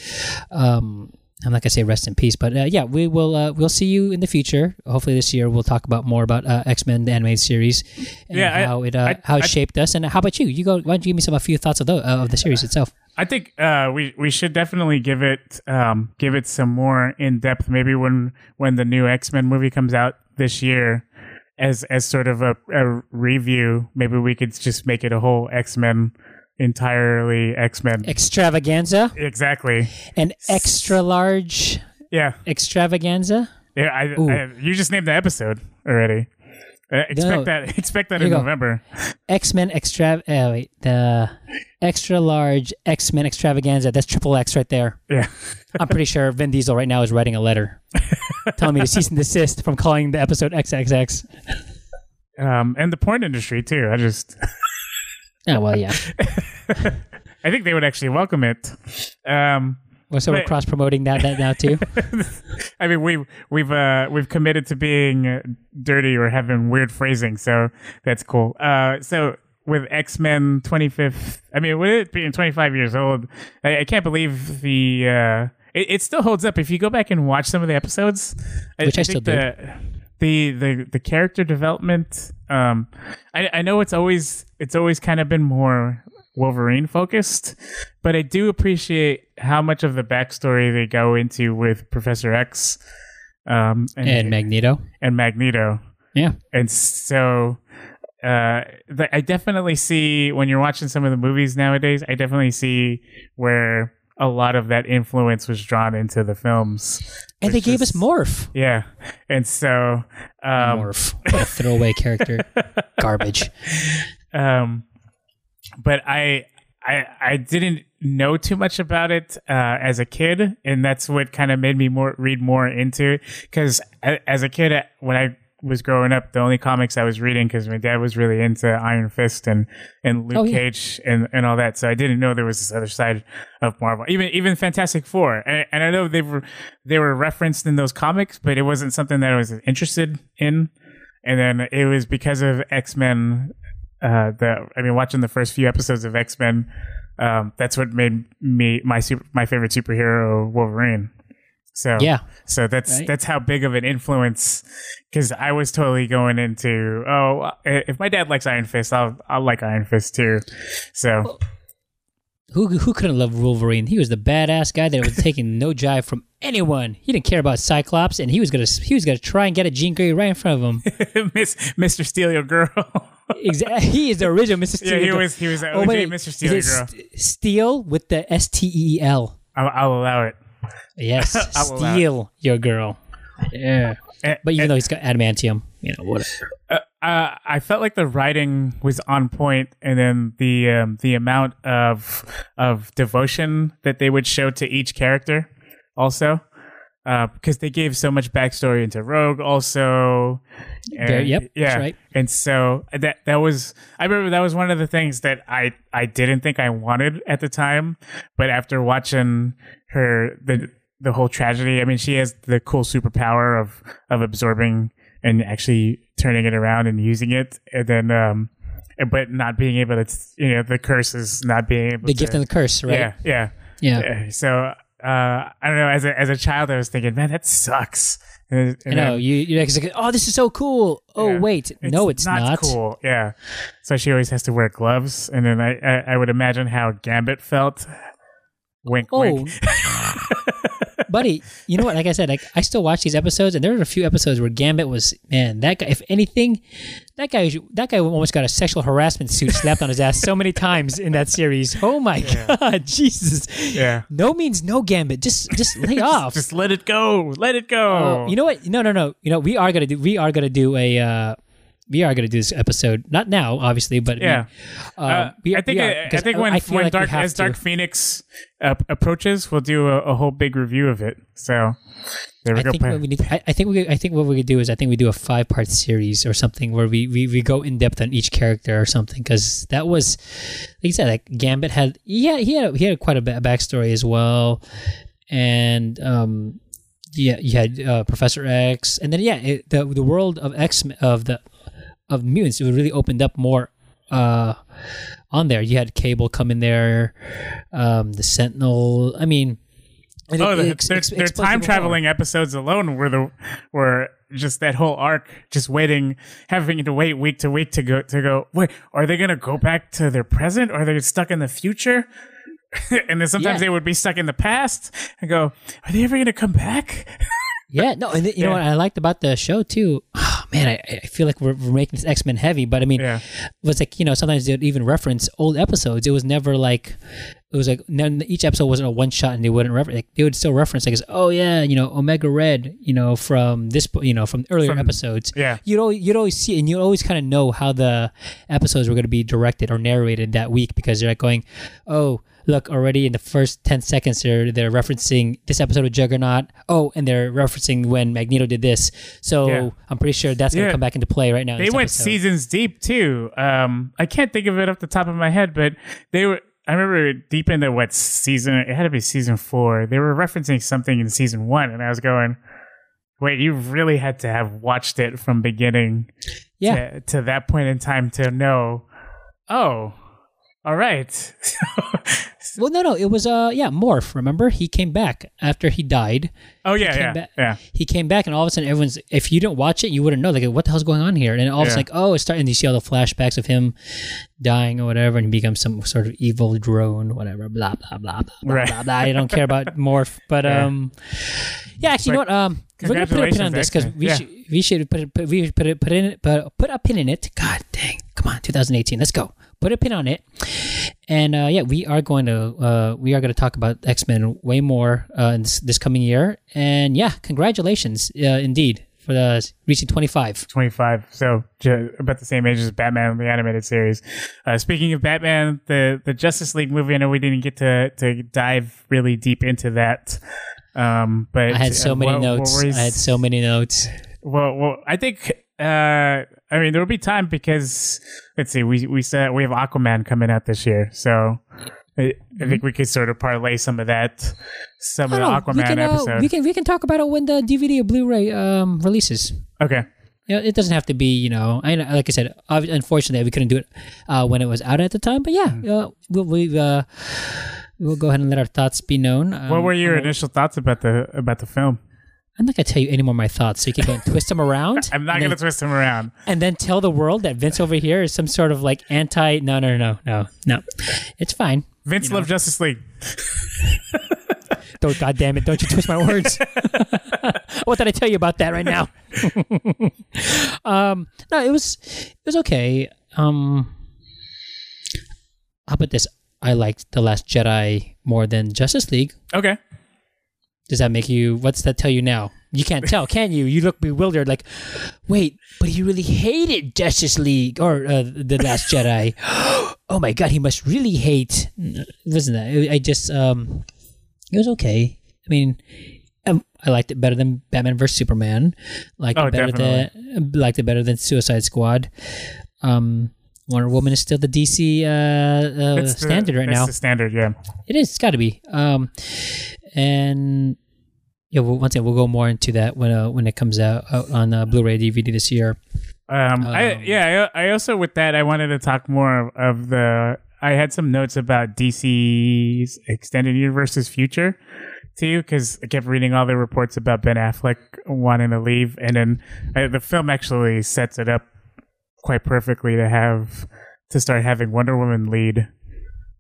Um. I'm not gonna say rest in peace, but uh, yeah, we will. Uh, we'll see you in the future. Hopefully, this year we'll talk about more about uh, X-Men the animated series and yeah, how I, it uh, I, how it I, shaped I, us. And how about you? You go. Why don't you give me some a few thoughts of the uh, of the series itself? I think uh, we we should definitely give it um, give it some more in depth. Maybe when when the new X-Men movie comes out this year, as as sort of a, a review, maybe we could just make it a whole X-Men. Entirely X-Men extravaganza, exactly, an extra large, yeah, extravaganza. Yeah, I, I, you just named the episode already. Uh, expect no. that. Expect that Here in November. X-Men extra. Uh, wait, the extra large X-Men extravaganza. That's triple X right there. Yeah, I'm pretty sure Vin Diesel right now is writing a letter telling me to cease and desist from calling the episode X X X. Um, and the porn industry too. I just. Oh, well, yeah. I think they would actually welcome it. Um, well, so but, we're cross-promoting that, that now, too? I mean, we, we've uh, we've committed to being dirty or having weird phrasing, so that's cool. Uh, so with X-Men twenty-fifth, I mean, with it being twenty-five years old, I, I can't believe the... Uh, it, it still holds up. If you go back and watch some of the episodes... Which I, I, I still do. The, the the character development, um, I I know it's always it's always kind of been more Wolverine focused, but I do appreciate how much of the backstory they go into with Professor X, um, and, and Magneto and Magneto. Yeah, and so uh, the, I definitely see when you're watching some of the movies nowadays. I definitely see where a lot of that influence was drawn into the films. And they gave is, us Morph. Yeah. And so... Um, Morph. What a throwaway character. Garbage. Um, but I... I, I didn't know too much about it uh, as a kid, and that's what kind of made me more read more into. Because as a kid, when I was growing up, the only comics I was reading, because my dad was really into Iron Fist and, and Luke oh, yeah. Cage and, and all that, so I didn't know there was this other side of Marvel. Even even Fantastic Four, and, and I know they were they were referenced in those comics, but it wasn't something that I was interested in. And then it was because of X-Men. Uh, the I mean, watching the first few episodes of X-Men, um, that's what made me my super, my favorite superhero, Wolverine. So yeah, so that's right. that's how big of an influence. Because I was totally going into oh, if my dad likes Iron Fist, I'll I'll like Iron Fist too. So. Well, Who who couldn't love Wolverine? He was the badass guy that was taking no jive from anyone. He didn't care about Cyclops, and he was gonna he was gonna try and get a Jean Grey right in front of him. Miss Mister Steal Your Girl. Exactly. He is the original Mister Steal Your Girl. Yeah, he girl. was he was the O G oh, wait, Mister Steal Your Girl. St- Steal with the S T E E L. I'll, I'll allow it. Yes, Steal it. Your Girl. Yeah, and, but even and, though he's got adamantium, you know whatever. Uh, Uh, I felt like the writing was on point, and then the um, the amount of of devotion that they would show to each character, also, uh, because they gave so much backstory into Rogue, also. And, there, yep, yeah, that's right. And so that that was I remember that was one of the things that I, I didn't think I wanted at the time, but after watching her the the whole tragedy, I mean, she has the cool superpower of of absorbing. And actually turning it around and using it, and then, um, but not being able to, you know, the curse is not being able. The to... The gift and the curse, right? Yeah, yeah, yeah. So uh, I don't know. As a as a child, I was thinking, man, that sucks. And, and I know then, you. You're like, oh, this is so cool. Oh, yeah. wait, it's no, it's not, not cool. Yeah. So she always has to wear gloves, and then I I, I would imagine how Gambit felt. Wink, oh. wink. Buddy, you know what? Like I said, like I still watch these episodes, and there were a few episodes where Gambit was, man, that guy. If anything, that guy, that guy almost got a sexual harassment suit slapped on his ass so many times in that series. Oh my yeah. God, Jesus! Yeah, no means no, Gambit. Just, just lay off. Just let it go. Let it go. Uh, you know what? No, no, no. You know we are gonna do. We are gonna do a. Uh, We are going to do this episode, not now, obviously, but yeah. We, uh, uh, we, I think we are, I think when, I when like Dark as Dark to. Phoenix uh, approaches, we'll do a, a whole big review of it. So there we I go. Think what we need, I, I think we I think what we could do is I think we do a five part series or something where we, we, we go in depth on each character or something, because that was, like you said, like Gambit had yeah he had he had quite a backstory as well, and. Um, Yeah, you had uh, Professor X, and then yeah, it, the the world of X of the of mutants, it really opened up more uh, on there. You had Cable come in there, um, the Sentinel. I mean, it, oh, it, it, their, ex- their time traveling episodes alone were the were just that whole arc, just waiting, having to wait week to week to go to go. Wait, are they gonna go back to their present, or are they stuck in the future? And then sometimes yeah. they would be stuck in the past and go, are they ever going to come back? yeah, no, and th- you yeah. know what I liked about the show too? Oh, man, I, I feel like we're, we're making this X-Men heavy, but I mean, yeah. it was like, you know, sometimes they would even reference old episodes. It was never like, it was like, none, each episode wasn't a one-shot and they wouldn't reference, like, they would still reference, like, oh yeah, you know, Omega Red, you know, from this, you know, from earlier from, episodes. Yeah. You'd always, you'd always see, and you always kind of know how the episodes were going to be directed or narrated that week, because they're like going, oh, look, already in the first ten seconds, they're they're referencing this episode of Juggernaut. Oh, and they're referencing when Magneto did this. So yeah. I'm pretty sure that's yeah. going to come back into play right now. They went episode. seasons deep too. Um, I can't think of it off the top of my head, but they were. I remember deep into what season? It had to be season four. They were referencing something in season one, and I was going, "Wait, you really had to have watched it from beginning, yeah, to, to that point in time to know." Oh. All right. well, no, no. It was, uh, yeah, Morph, remember? He came back after he died. Oh, yeah, he yeah, ba- yeah. He came back, and all of a sudden, everyone's, if you didn't watch it, you wouldn't know, like, what the hell's going on here? And all yeah. of a sudden, like, oh, it's starting to see all the flashbacks of him dying or whatever, and he becomes some sort of evil drone, whatever, blah, blah, blah, blah, right. blah, blah. I don't care about Morph, but, yeah. um, yeah, actually, but, you know what? Um, we're going to put a pin on this, because we, yeah. sh- we should put, put, we should put, it, put, in it, put, put a pin in it. God dang. Come on, twenty eighteen. Let's go. Put a pin on it And uh, yeah, we are going to uh, we are going to talk about X-Men way more uh, in this, this coming year. And yeah, congratulations, uh, indeed, for the, reaching twenty-five. twenty-five, so about the same age as Batman, the animated series. Uh, speaking of Batman, the, the Justice League movie, I know we didn't get to, to dive really deep into that. Um, but I had so uh, many what, notes. What was, I had so many notes. Well, well I think... Uh, I mean, there will be time because let's see, we we said we have Aquaman coming out this year, so I, I think we could sort of parlay some of that, some oh, of the Aquaman we can, uh, episode. We can we can talk about it when the D V D or Blu-ray um releases. Okay, you know, it doesn't have to be you know. I like I said, unfortunately, we couldn't do it uh, when it was out at the time, but yeah, mm-hmm. uh, we'll we uh, we'll go ahead and let our thoughts be known. Um, what were your um, initial thoughts about the about the film? I'm not going to tell you any more of my thoughts, so you can go and twist them around. I'm not going to twist them around. And then tell the world that Vince over here is some sort of like anti... No, no, no, no, no. It's fine. Vince you know. loved Justice League. Don't, God damn it, don't you twist my words. What did I tell you about that right now? um, no, it was it was okay. Um, how about this? I liked The Last Jedi more than Justice League. Okay. Does that make you... What's that tell you now? You can't tell, can you? You look bewildered like, wait, but he really hated Justice League or uh, The Last Jedi. Oh my God, he must really hate... Listen to that. I just... Um, it was okay. I mean, um, I liked it better than Batman versus Superman. Liked oh, it better definitely. Than, liked it better than Suicide Squad. Um... Wonder Woman is still the D C uh, uh, standard the, right now. It's the standard, yeah. It is. It's got to be. Um, and yeah, we'll, once again, we'll go more into that when uh, when it comes out, out on uh, Blu-ray D V D this year. Um, um, I, yeah, I, I also, with that, I wanted to talk more of, of the... I had some notes about D C's Extended Universe's future, too, because I kept reading all the reports about Ben Affleck wanting to leave, and then I, the film actually sets it up quite perfectly to have to start having Wonder Woman lead.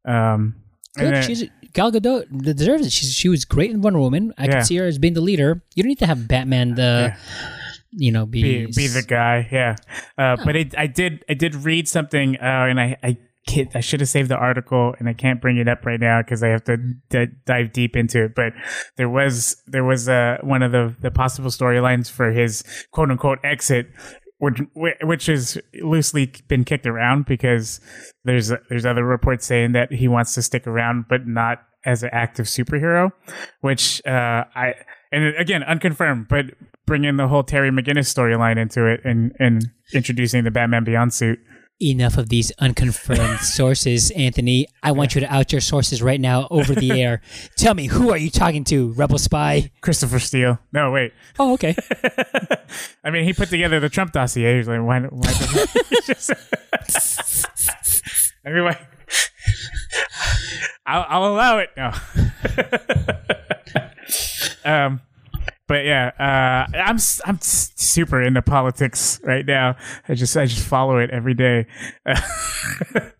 Um, Good. Then, she's, Gal Gadot deserves it. She's, she was great in Wonder Woman. I yeah. can see her as being the leader. You don't need to have Batman the, yeah. you know, be be, be the guy. Yeah, uh, no. But it, I did I did read something, uh, and I I can't, I should have saved the article, and I can't bring it up right now because I have to d- dive deep into it. But there was there was uh, one of the the possible storylines for his quote unquote exit. Which which is loosely been kicked around because there's there's other reports saying that he wants to stick around but not as an active superhero, which uh, I and again unconfirmed. But bringing the whole Terry McGinnis storyline into it and and introducing the Batman Beyond suit. Enough of these unconfirmed sources, Anthony. I want you to out your sources right now over the air. Tell me, who are you talking to, Rebel Spy? Christopher Steele. No, wait. Oh, okay. I mean, he put together the Trump dossier. Like, why, why he just, I mean, why, I'll, I'll allow it. No. um, But yeah, uh, I'm I'm super into politics right now. I just I just follow it every day.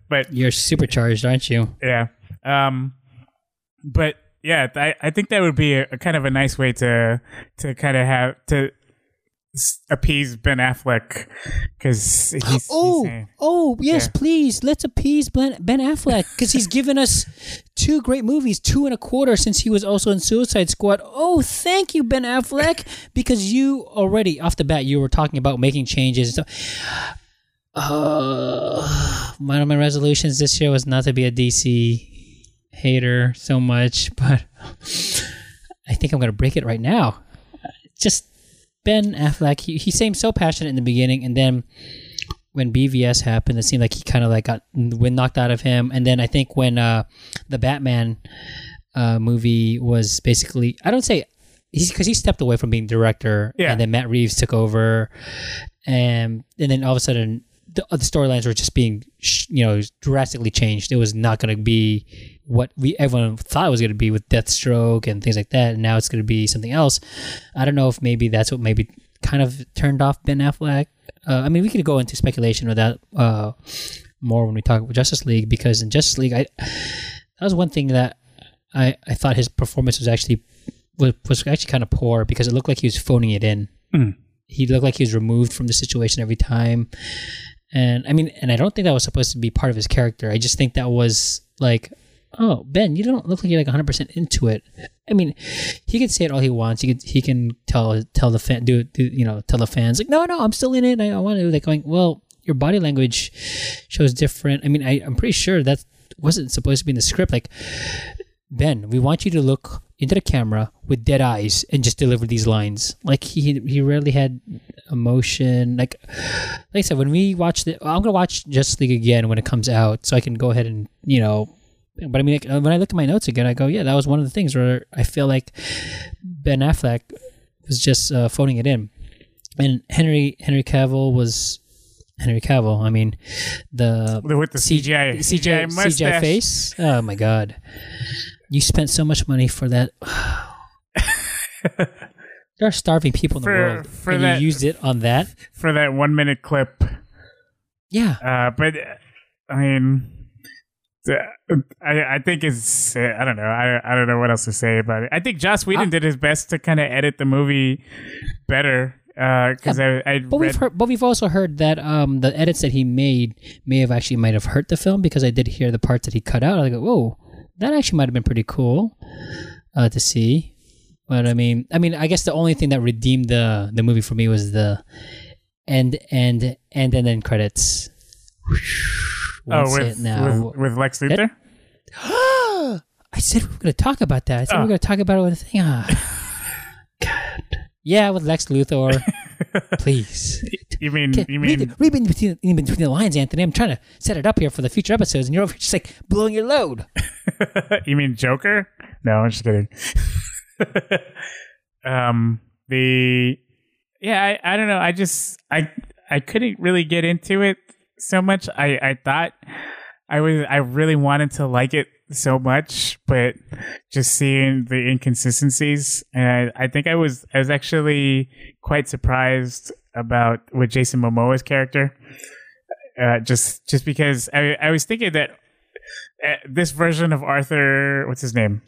But you're supercharged, aren't you? Yeah. Um, but yeah, I, I think that would be a, a kind of a nice way to to kind of have to appease Ben Affleck because he's oh he's saying, oh yes yeah. please let's appease Ben Ben Affleck because he's given us two great movies, two and a quarter since he was also in Suicide Squad. Oh, thank you, Ben Affleck, because you already off the bat you were talking about making changes. Uh, one of my resolutions this year was not to be a D C hater so much, but I think I'm gonna break it right now. Just Ben Affleck, he, he seemed so passionate in the beginning, and then when B V S happened, it seemed like he kind of like got wind knocked out of him. And then I think when uh, the Batman uh, movie was basically, I don't say, because he stepped away from being director, yeah. and then Matt Reeves took over, and and then all of a sudden the, the storylines were just being, you know, drastically changed. It was not going to be what we everyone thought it was going to be with Deathstroke and things like that, and now it's going to be something else. I don't know if maybe that's what maybe kind of turned off Ben Affleck. Uh, I mean, we could go into speculation with that uh, more when we talk about Justice League, because in Justice League, I that was one thing that I, I thought his performance was actually was, was actually kind of poor because it looked like he was phoning it in. Mm. He looked like he was removed from the situation every time. And I mean, and I don't think that was supposed to be part of his character. I just think that was like, oh, Ben, you don't look like you're like one hundred percent into it. I mean, he could say it all he wants. He could, he can tell tell the fan, do, do you know, tell the fans like, no, no, I'm still in it. I, I want to. Like going, well, your body language shows different. I mean, I, I'm pretty sure that wasn't supposed to be in the script. Like, Ben, we want you to look into the camera with dead eyes and just deliver these lines. Like he he rarely had emotion. Like like I said, when we watch the, I'm gonna watch Justice League again when it comes out, so I can go ahead and you know. But I mean, like, when I look at my notes again, I go, yeah, that was one of the things where I feel like Ben Affleck was just uh, phoning it in, and Henry Henry Cavill was. Henry Cavill, I mean, the with the C G I C G I, C G I face. Oh my God, you spent so much money for that. There are starving people in for, the world, for and that, you used it on that for that one minute clip. Yeah, uh, but I mean, I I think it's I don't know I I don't know what else to say about it. I think Joss Whedon I, did his best to kind of edit the movie better. Uh, cause yeah, I, I but we've heard, but we've also heard that um, the edits that he made may have actually might have hurt the film because I did hear the parts that he cut out. I go, whoa, that actually might have been pretty cool uh, to see. But I mean, I mean, I guess the only thing that redeemed the the movie for me was the end, end, end, and then credits. Won't oh, with, now. with with Lex Luthor. That, I said we were going to talk about that. I said oh. we were going to talk about it with a thing. Oh. God. Yeah, with Lex Luthor, please. You mean you mean read, read in, between, in between the lines, Anthony? I'm trying to set it up here for the future episodes, and you're over here just like blowing your load. You mean Joker? No, I'm just kidding. um, the yeah, I, I don't know. I just I I couldn't really get into it so much. I, I thought I was I really wanted to like it so much, but just seeing the inconsistencies, and I, I think I was I was actually quite surprised about with Jason Momoa's character, uh, just just because I, I was thinking that uh, this version of Arthur, what's his name,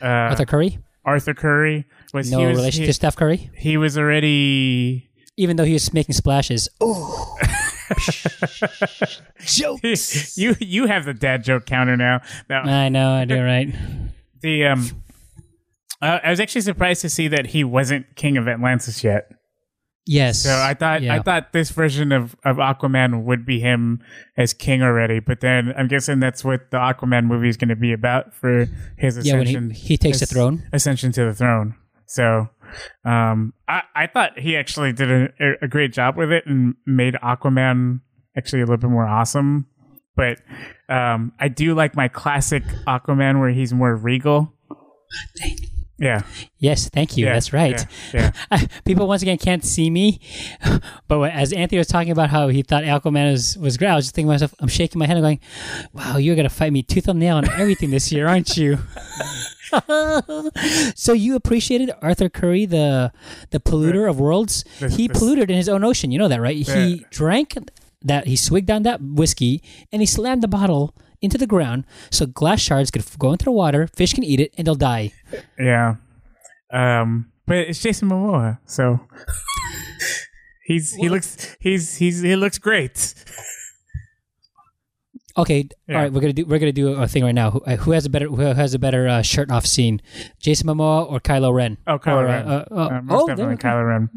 uh, Arthur Curry, Arthur Curry was no he was, relation he, to Steph Curry. He was already, even though he was making splashes. Oh. Jokes. You you have the dad joke counter now. No. I know I do, right? The um, uh, I was actually surprised to see that he wasn't King of Atlantis yet. Yes. So I thought yeah. I thought this version of, of Aquaman would be him as king already, but then I'm guessing that's what the Aquaman movie is going to be about for his ascension. Yeah, when he, he takes his, the throne, ascension to the throne. So. Um, I, I thought he actually did a, a great job with it and made Aquaman actually a little bit more awesome. But um, I do like my classic Aquaman where he's more regal. Yeah. Yes, thank you. Yeah, that's right. Yeah, yeah. People, once again, can't see me. But as Anthony was talking about how he thought Aquaman was, was great, I was just thinking to myself, I'm shaking my head. I'm going, wow, you're going to fight me tooth and nail on everything this year, aren't you? So you appreciated Arthur Curry, the the polluter the, of worlds. The, he the, polluted in his own ocean. You know that, right? The, he drank that. He swigged down that whiskey, and he slammed the bottle into the ground so glass shards could go into the water. Fish can eat it, and they'll die. Yeah, um, but it's Jason Momoa, so he's he well, looks he's he's he looks great. Okay, yeah. All right. We're gonna do we're gonna do a thing right now. Who, who has a better who has a better uh, shirt off scene, Jason Momoa or Kylo Ren? Oh, Kylo or, Ren. Uh, uh, uh, most oh, definitely Kylo Ren.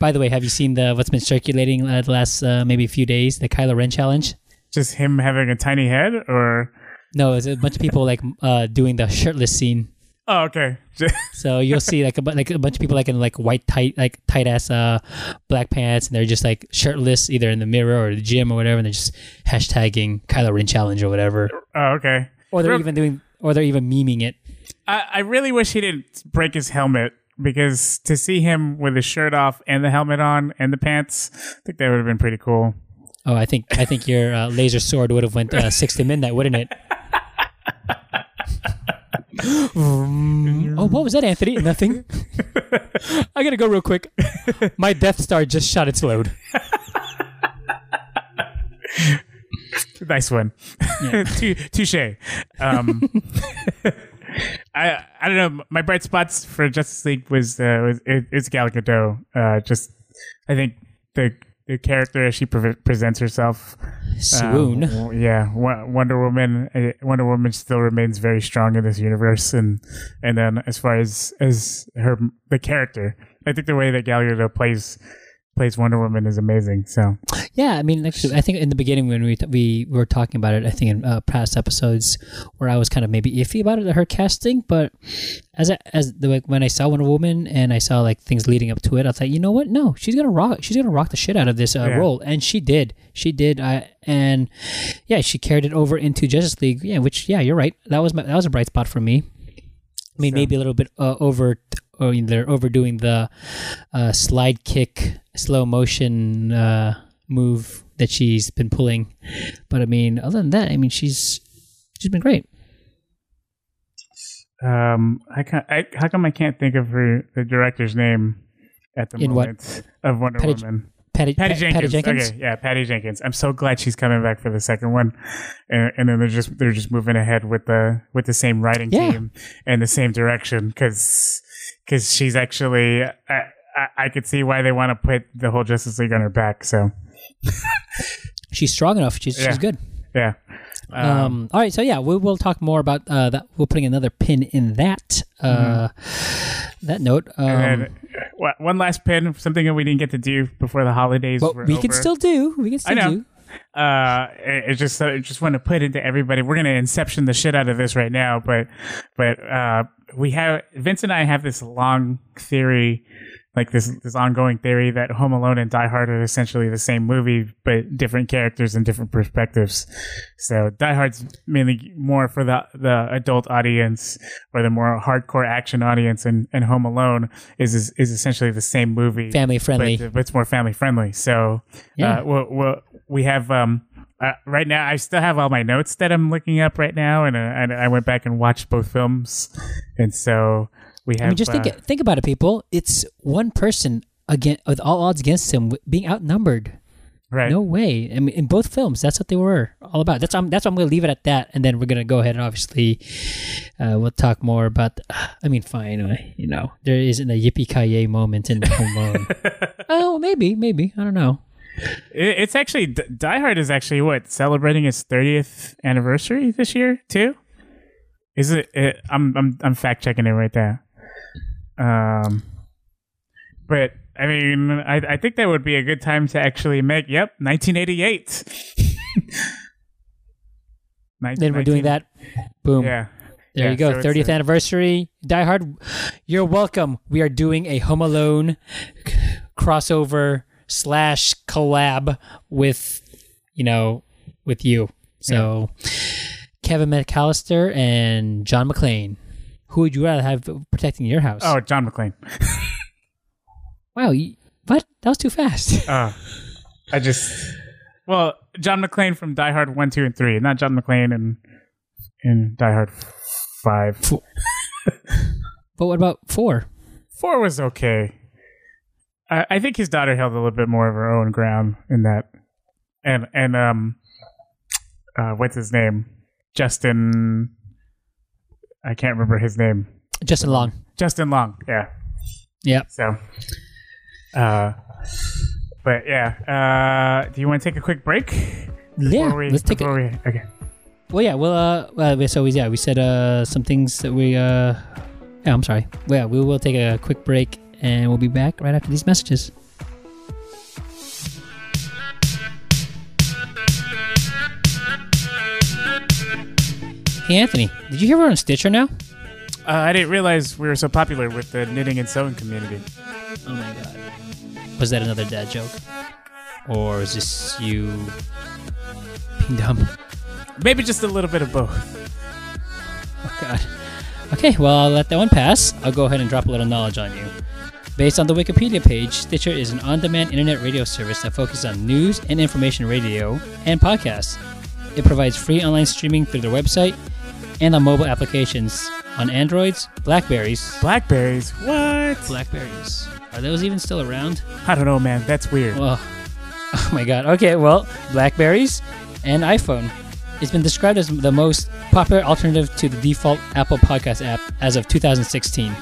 By the way, have you seen the what's been circulating uh, the last uh, maybe few days? The Kylo Ren challenge. Just him having a tiny head, or no? It's a bunch of people like uh, doing the shirtless scene. Oh, okay. So you'll see like a, like a bunch of people like in like white tight like tight ass uh, black pants, and they're just like shirtless either in the mirror or the gym or whatever, and they're just hashtagging Kylo Ren challenge or whatever. Oh, okay. Or they're Rem- even doing or they're even memeing it. I, I really wish he didn't break his helmet, because to see him with his shirt off and the helmet on and the pants, I think that would have been pretty cool. Oh, I think I think your uh, laser sword would have went uh, six to midnight, wouldn't it? Oh, what was that, Anthony? Nothing. I gotta go real quick. My Death Star just shot its load. Nice one. Yeah. Touché. Um, I I don't know. My bright spots for Justice League was uh, was it, it's Gal Gadot. Uh, just I think the the character as she pre- presents herself. Swoon. Um, yeah, Wonder Woman. Wonder Woman still remains very strong in this universe, and and then as far as as her the character, I think the way that Gal Gadot plays. plays Wonder Woman is amazing. So yeah, I mean, actually, I think in the beginning when we th- we were talking about it, I think in uh, past episodes where I was kind of maybe iffy about it, her casting, but as I, as the, like when I saw Wonder Woman and I saw like things leading up to it, I thought, you know what? No, she's gonna rock. She's gonna rock the shit out of this uh, yeah. role, and she did. She did. I and yeah, she carried it over into Justice League. Yeah, which yeah, you're right. That was my, that was a bright spot for me. I mean, so. maybe a little bit uh, over. Or they're overdoing the uh, slide kick, slow motion uh, move that she's been pulling, but I mean, other than that, I mean, she's she's been great. Um, I can't. I, how come I can't think of her the director's name at the In moment what? of Wonder Patty, Woman? Patty, Patty, Patty, Jenkins. Patty Jenkins. Okay, yeah, Patty Jenkins. I'm so glad she's coming back for the second one, and, and then they're just they're just moving ahead with the with the same writing yeah. team and the same direction because. Because she's actually, I, I, I could see why they want to put the whole Justice League on her back. So she's strong enough. She's yeah. she's good. Yeah. Um, um, all right. So yeah, we will talk more about uh, that. We're putting another pin in that. Uh, mm-hmm. That note. Um, and then, uh, one last pin. Something that we didn't get to do before the holidays. Well, were we over. can still do. We can still I know. do. Uh, it's just I just want to put into everybody. We're gonna inception the shit out of this right now, but but uh, we have Vince and I have this long theory, like this this ongoing theory that Home Alone and Die Hard are essentially the same movie, but different characters and different perspectives. So Die Hard's mainly more for the the adult audience or the more hardcore action audience, and, and Home Alone is, is is essentially the same movie, family friendly, but, but it's more family friendly. So yeah, uh, we'll, we'll, we have um uh, right now. I still have all my notes that I'm looking up right now, and uh, and I went back and watched both films, and so. We have, I mean, just think uh, think about it, people. It's one person again with all odds against him being outnumbered. Right. No way. I mean, in both films, that's what they were all about. That's um, that's why I'm going to leave it at that, and then we're going to go ahead and obviously uh, we'll talk more about. Uh, I mean, fine, you know, there isn't a yippee-ki-yay moment in Home Alone. Oh, maybe, maybe I don't know. It, it's actually Die Hard is actually what celebrating its thirtieth anniversary this year too. Is it? it I'm I'm I'm fact checking it right there. Um, but I mean, I, I think that would be a good time to actually make, yep, nineteen eighty-eight. Then we're doing that. Boom. Yeah. There yeah, you go. So thirtieth a- anniversary. Die Hard. You're welcome. We are doing a Home Alone crossover slash collab with, you know, with you. So yeah. Kevin McAllister and John McClane. Who would you rather have protecting your house? Oh, John McClane. Wow, you, what? That was too fast. uh, I just... Well, John McClane from Die Hard one, two, and three, not John McClane in, in Die Hard five. Four. But what about four? four was okay. I, I think his daughter held a little bit more of her own ground in that. And, and um, uh, what's his name? Justin... I can't remember his name. Justin Long. Justin Long, yeah. Yeah. So, uh, but yeah. Uh, do you want to take a quick break? Yeah, we, let's take it. We, okay. Well, yeah, well, uh, well, so we, yeah, we said uh, some things that we, uh, yeah, I'm sorry. Well, yeah, we will take a quick break and we'll be back right after these messages. Hey, Anthony, did you hear we're on Stitcher now? Uh, I didn't realize we were so popular with the knitting and sewing community. Oh my god. Was that another dad joke? Or is this you being dumb? Maybe just a little bit of both. Oh god. Okay, well, I'll let that one pass. I'll go ahead and drop a little knowledge on you. Based on the Wikipedia page, Stitcher is an on-demand internet radio service that focuses on news and information radio and podcasts. It provides free online streaming through their website and on mobile applications on Androids, Blackberries. Blackberries? What? Blackberries. Are those even still around? I don't know, man. That's weird. Well, oh, my God. Okay, well, Blackberries and iPhone. It's been described as the most popular alternative to the default Apple Podcast app as of two thousand sixteen.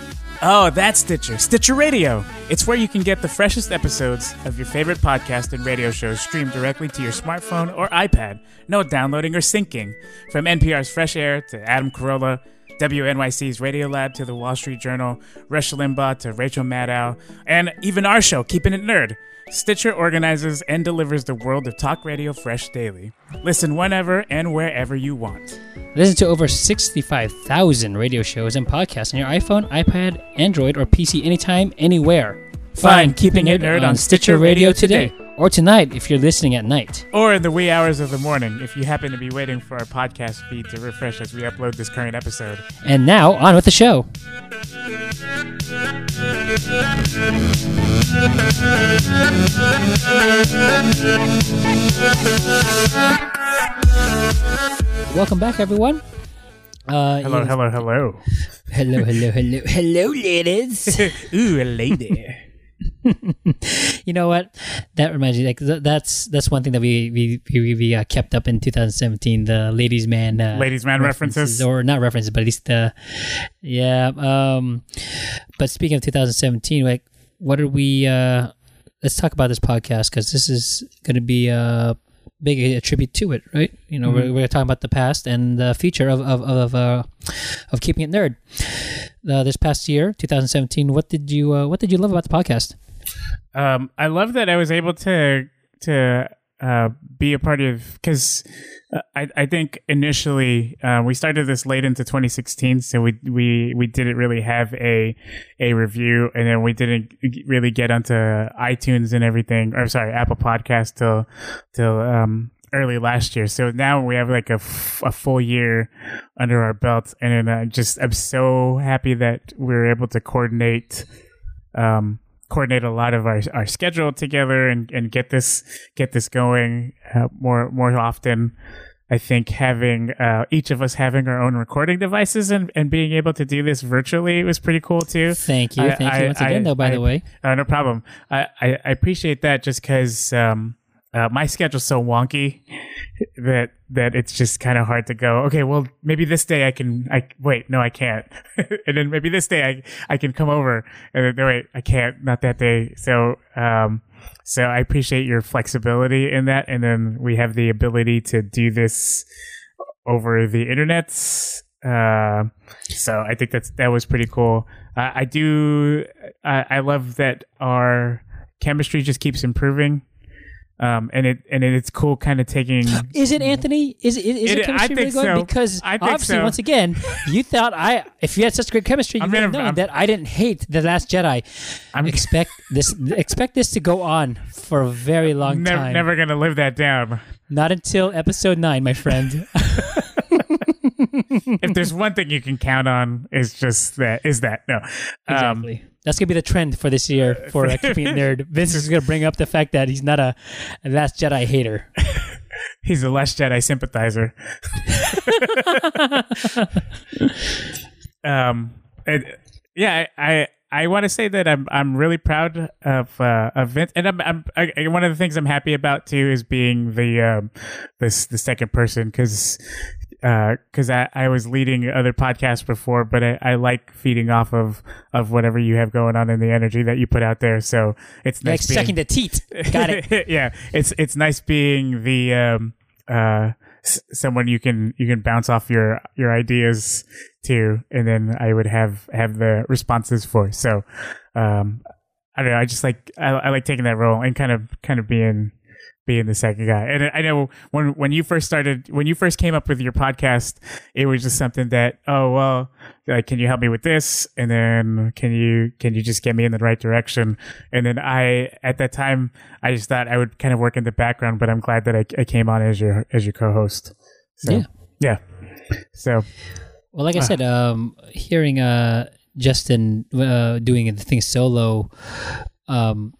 Oh, that's Stitcher. Stitcher Radio. It's where you can get the freshest episodes of your favorite podcast and radio shows streamed directly to your smartphone or iPad. No downloading or syncing. From N P R's Fresh Air to Adam Carolla, W N Y C's Radio Lab to The Wall Street Journal, Rush Limbaugh to Rachel Maddow, and even our show, Keeping It Nerd. Stitcher organizes and delivers the world of talk radio fresh daily. Listen whenever and wherever you want. Listen to over sixty-five thousand radio shows and podcasts on your iPhone, iPad, Android, or P C anytime, anywhere. Find Keeping It Nerd on Stitcher Radio today. Or tonight, if you're listening at night. Or in the wee hours of the morning, if you happen to be waiting for our podcast feed to refresh as we upload this current episode. And now, on with the show. Welcome back, everyone. Uh, hello, hello, hello. Hello, hello, hello. Hello, ladies. Ooh, a lady. You know what? That reminds me. Like th- that's that's one thing that we we we, we uh, kept up in two thousand seventeen. The ladies' man, uh, ladies' man references. references, or not references, but at least the yeah. Um, but speaking of two thousand seventeen, like what are we? Uh, let's talk about this podcast because this is going to be a big a tribute to it, right? You know, mm-hmm. we're, we're talking about the past and the future of of of uh, of Keeping It Nerd. Uh, this past year, two thousand seventeen, what did you uh, what did you love about the podcast? Um, I love that I was able to to uh, be a part of because uh, I I think initially uh, we started this late into twenty sixteen, so we we we didn't really have a a review, and then we didn't really get onto iTunes and everything. Or sorry, Apple Podcast till till. Um, early last year. So now we have like a, f- a full year under our belt. And uh, just, I'm so happy that we were able to coordinate, um, coordinate a lot of our, our schedule together and, and get this, get this going uh, more, more often. I think having uh, each of us having our own recording devices and, and being able to do this virtually was pretty cool too. Thank you. I, Thank I, you once I, again I, though, by I, the way. Uh, no problem. I, I, I appreciate that just cause, um, Uh, my schedule's so wonky that that it's just kind of hard to go. Okay, well maybe this day I can. I wait, no, I can't. And then maybe this day I I can come over. And then, wait, I can't. Not that day. So um, so I appreciate your flexibility in that. And then we have the ability to do this over the internet. Uh, so I think that's that was pretty cool. Uh, I do. I, I love that our chemistry just keeps improving. Um, and it and it, it's cool, kind of taking. Is it Anthony? Is is, is it, it chemistry really going? So. Because I think obviously, so. Once again, you thought I. If you had such great chemistry, you would have known I'm, that I didn't hate The Last Jedi. I'm expect this. Expect this to go on for a very long never, time. Never gonna live that down. Not until episode nine, my friend. If there's one thing you can count on, it's just that. Is that no? Um, exactly. That's going to be the trend for this year for uh, Keeping It Nerd. Vince is going to bring up the fact that he's not a, a Last Jedi hater. He's a Last Jedi sympathizer. um, and, yeah, I I, I want to say that I'm I'm really proud of uh, of Vince, and I'm I'm I, one of the things I'm happy about too is being the um, this the second person because. Because uh, I, I was leading other podcasts before, but I, I like feeding off of, of whatever you have going on and the energy that you put out there. So it's nice. Like being, sucking the teat. Got it. Yeah, it's it's nice being the um, uh, s- someone you can you can bounce off your, your ideas to, and then I would have, have the responses for. So um, I don't know. I just like I, I like taking that role and kind of kind of being. Being the second guy. And I know when when you first started, when you first came up with your podcast, it was just something that, oh, well, like, can you help me with this? And then can you can you just get me in the right direction? And then I, at that time, I just thought I would kind of work in the background, but I'm glad that I, I came on as your as your co-host. So, yeah. Yeah. So. Well, like uh, I said, um, hearing uh, Justin uh, doing the thing solo, um,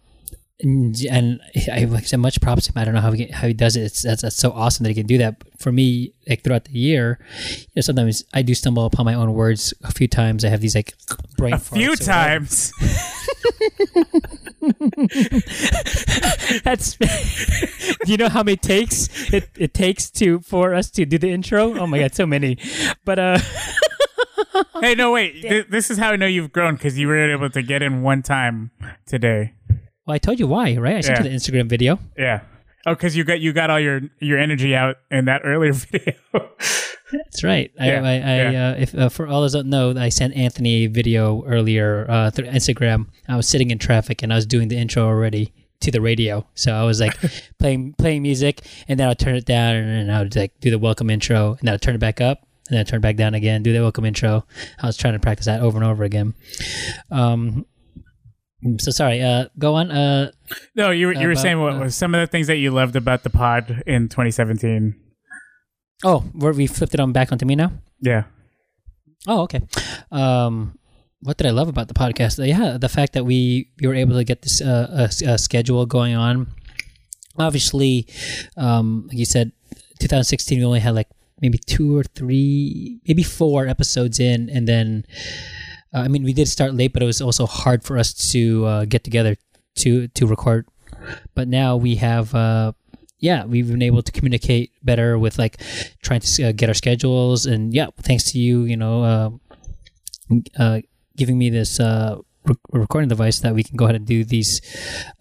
and I like so much props to him. I don't know how he how he does it. It's that's, that's so awesome that he can do that. But for me, like throughout the year, you know, sometimes I do stumble upon my own words a few times. I have these like brain. A few times. That's. Do you know how many takes it, it takes to for us to do the intro? Oh my god, so many. But uh. Hey, no, wait. Th- this is how I know you've grown, because you were able to get in one time today. Well, I told you why, right? I sent yeah. you the Instagram video. Yeah. Oh, because you got you got all your, your energy out in that earlier video. That's right. I, yeah. I, I yeah. Uh, if uh, for all those that know, I sent Anthony a video earlier uh, through Instagram. I was sitting in traffic and I was doing the intro already to the radio. So I was like playing playing music, and then I'll turn it down, and then I would like do the welcome intro, and then I'll turn it back up, and then I'll turn it back down again, do the welcome intro. I was trying to practice that over and over again. Um, so sorry, uh, go on. Uh, no, you were, you were about, saying what uh, was some of the things that you loved about the pod in twenty seventeen. Oh, where we flipped it on back onto me now? Yeah. Oh, okay. Um, what did I love about the podcast? Yeah, the fact that we, we were able to get this uh, a, a schedule going on. Obviously, um, like you said, twenty sixteen, we only had like maybe two or three, maybe four episodes in. And then, uh, I mean, we did start late, but it was also hard for us to uh, get together to, to record. But now we have... Uh, Yeah, we've been able to communicate better with like trying to uh, get our schedules, and yeah, thanks to you, you know, uh, uh, giving me this uh, re- recording device that we can go ahead and do these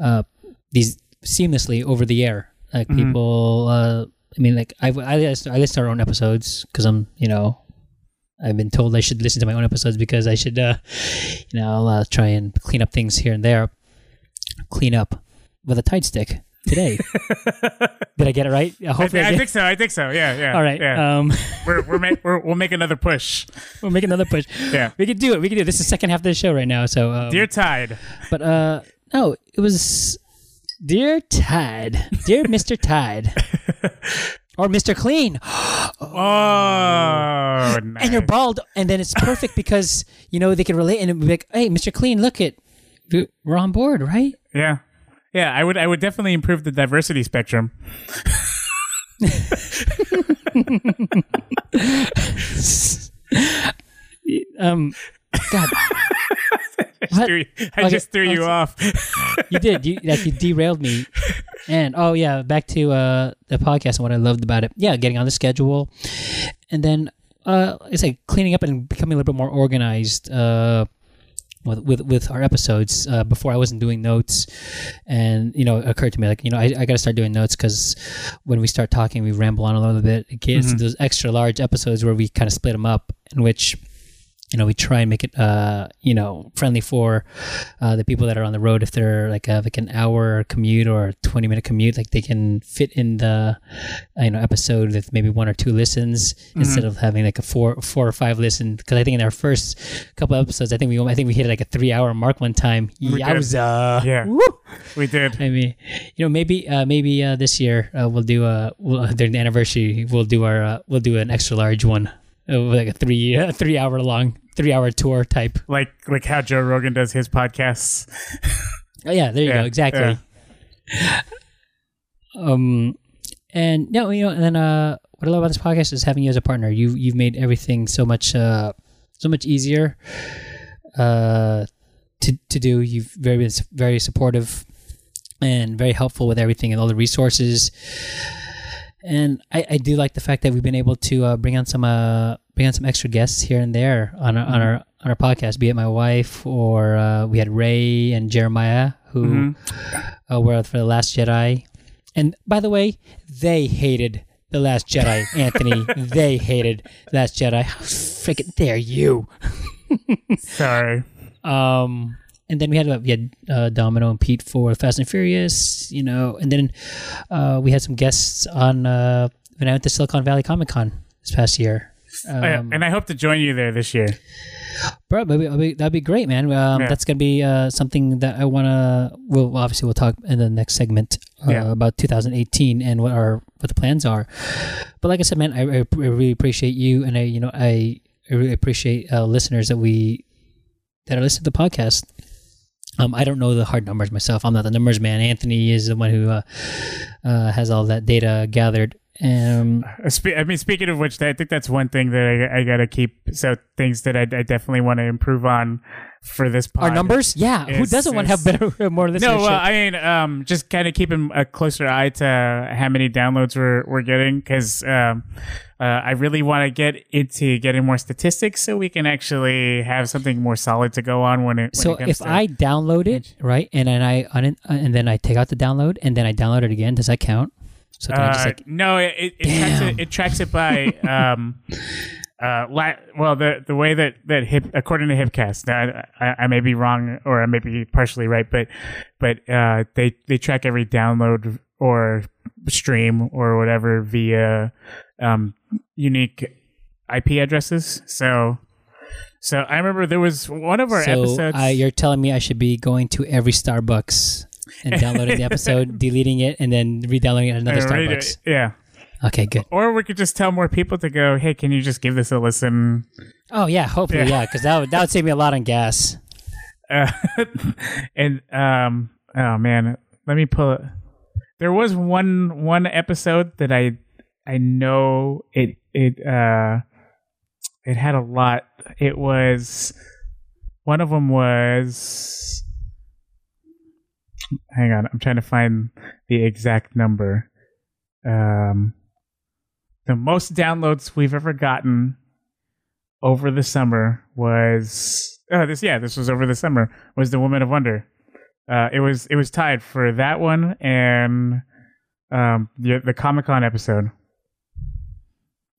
uh, these seamlessly over the air. Like mm-hmm. people, uh, I mean, like I I listen, I listen to our own episodes because I'm, you know, I've been told I should listen to my own episodes because I should, uh, you know, I'll uh, try and clean up things here and there, clean up with a Tide stick. Today, did I get it right? I, I, th- I, I think so. I think so. Yeah, yeah. All right. Yeah. Um, we're we're, make, we're we'll make another push. We'll make another push. Yeah, we can do it. We can do it. This is the second half of the show right now. So, um, dear Tide. But uh, no, it was dear Tide, dear Mister Tide, or Mister Clean. oh, oh nice. And you're bald, and then it's perfect because you know they can relate, and it'd be like, hey, Mister Clean, look it, we're on board, right? Yeah. Yeah, I would I would definitely improve the diversity spectrum. um, God. I, threw, I okay. just threw oh, you off. You did. You, like, you derailed me. And, oh, yeah, back to uh, the podcast and what I loved about it. Yeah, getting on the schedule. And then, uh, it's like cleaning up and becoming a little bit more organized. Uh With, with with our episodes, uh, before I wasn't doing notes, and you know, it occurred to me like you know I, I got to start doing notes because when we start talking, we ramble on a little bit. It gets mm-hmm. those extra large episodes where we kind of split them up, in which you know we try and make it uh you know friendly for uh, the people that are on the road if they're like have like an hour commute or a twenty minute commute, like they can fit in the you know episode with maybe one or two listens mm-hmm. instead of having like a four four or five listen, because I think in our first couple of episodes I think we I think we hit like a three hour mark one time. We Yowza! Did. Yeah, woo! We did. I mean, you know, maybe uh, maybe uh, this year uh, we'll do uh we'll, during the anniversary we'll do our uh, we'll do an extra large one. Like a three, a three hour long, three hour tour type. Like, like how Joe Rogan does his podcasts. Oh yeah, there you yeah, go, exactly. Yeah. Um, and no, you know, and then uh, what I love about this podcast is having you as a partner. You you've made everything so much, uh, so much easier, uh, to to do. You've very very supportive and very helpful with everything and all the resources. And I, I do like the fact that we've been able to uh, bring on some uh, bring on some extra guests here and there on our, mm-hmm. on our on our podcast. Be it my wife or uh, we had Ray and Jeremiah who mm-hmm. uh, were for The Last Jedi. And by the way, they hated The Last Jedi, Anthony. They hated Last Jedi. How freaking dare you? Sorry. Um, and then we had uh, we had uh, Domino and Pete for Fast and Furious, you know. And then uh, we had some guests on uh, when I went to Silicon Valley Comic Con this past year. Um, oh, yeah. And I hope to join you there this year, bro. That'd be, be great, man. Um, yeah. That's gonna be uh, something that I wanna. We'll obviously we'll talk in the next segment uh, yeah. about two thousand eighteen and what our what the plans are. But like I said, man, I, I really appreciate you, and I you know I, I really appreciate uh, listeners that we that are listening to the podcast. Um, I don't know the hard numbers myself. I'm not the numbers man. Anthony is the one who uh, uh, has all that data gathered. Um, I mean, speaking of which, I think that's one thing that I, I got to keep. So things that I, I definitely want to improve on for this podcast. Our numbers? Yeah. Is, Who doesn't is, want to have better, more listenership? No, well, I mean, um, just kind of keeping a closer eye to how many downloads we're, we're getting. Because um, uh, I really want to get into getting more statistics so we can actually have something more solid to go on when it, when so it comes to... So if I download it, right, and then I, and then I take out the download, and then I download it again, does that count? So uh, like, no, it it tracks it, it tracks it by um uh la- well the the way that that hip according to Hipcast, I, I I may be wrong or I may be partially right, but but uh they they track every download or stream or whatever via um unique I P addresses. So so I remember there was one of our so, episodes. So uh, you're telling me I should be going to every Starbucks and downloading the episode, deleting it, and then re-downloading it at another Starbucks. Yeah. Okay, good. Or we could just tell more people to go, hey, can you just give this a listen? Oh, yeah, hopefully, yeah, because yeah, that would that would save me a lot on gas. Uh, and, um, oh, man, let me pull it. There was one one episode that I I know it it uh it had a lot. It was, one of them was... Hang on, I'm trying to find the exact number. Um, the most downloads we've ever gotten over the summer was oh this yeah this was over the summer was The Woman of Wonder. Uh, it was it was tied for that one and um, the, the Comic-Con episode.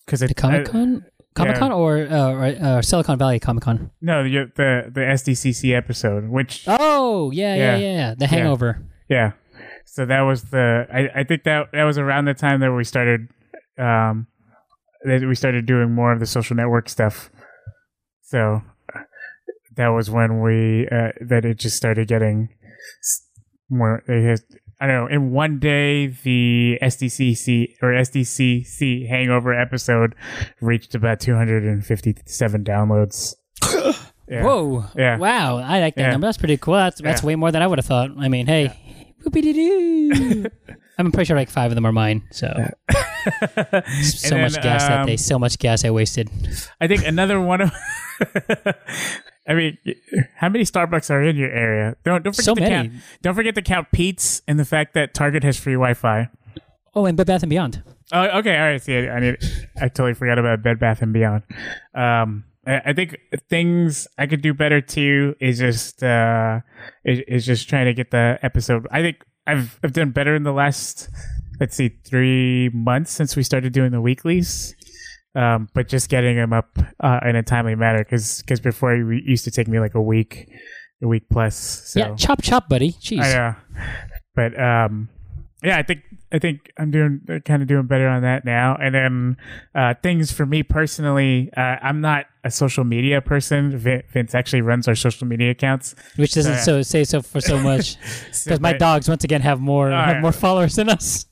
Because the Comic-Con Comic-Con yeah. or uh, uh, Silicon Valley Comic-Con? No, the, the the S D C C episode, which... Oh, yeah, yeah, yeah, yeah. The Hangover. Yeah. yeah. So that was the... I, I think that, that was around the time that we started um, that we started doing more of the social network stuff. So that was when we... Uh, that it just started getting more... It, I don't know. In one day, the S D C C or S D C C Hangover episode reached about two hundred fifty-seven downloads. Yeah. Whoa! Yeah. Wow! I like that yeah. number. That's pretty cool. That's, that's yeah. way more than I would have thought. I mean, hey, yeah. I'm pretty sure like five of them are mine. So, so then, much gas um, that day. So much gas I wasted. I think another one of. I mean, how many Starbucks are in your area? Don't don't forget so to many. count. Don't forget to count Pete's and the fact that Target has free Wi-Fi. Oh, and Bed Bath and Beyond. Oh, okay, all right. See, I, I need. I totally forgot about Bed Bath and Beyond. Um, I, I think things I could do better too is just uh, is, is just trying to get the episode. I think I've I've done better in the last let's see three months since we started doing the weeklies. Um, but just getting them up uh, in a timely manner, because before it used to take me like a week, a week plus. So. Yeah, chop chop, buddy. Jeez. I know. But um, yeah, I think I think I'm doing kind of doing better on that now. And then uh, things for me personally, uh, I'm not a social media person. Vince actually runs our social media accounts, which doesn't so, so say so for so much, because so, my dogs once again have more uh, have more followers than us.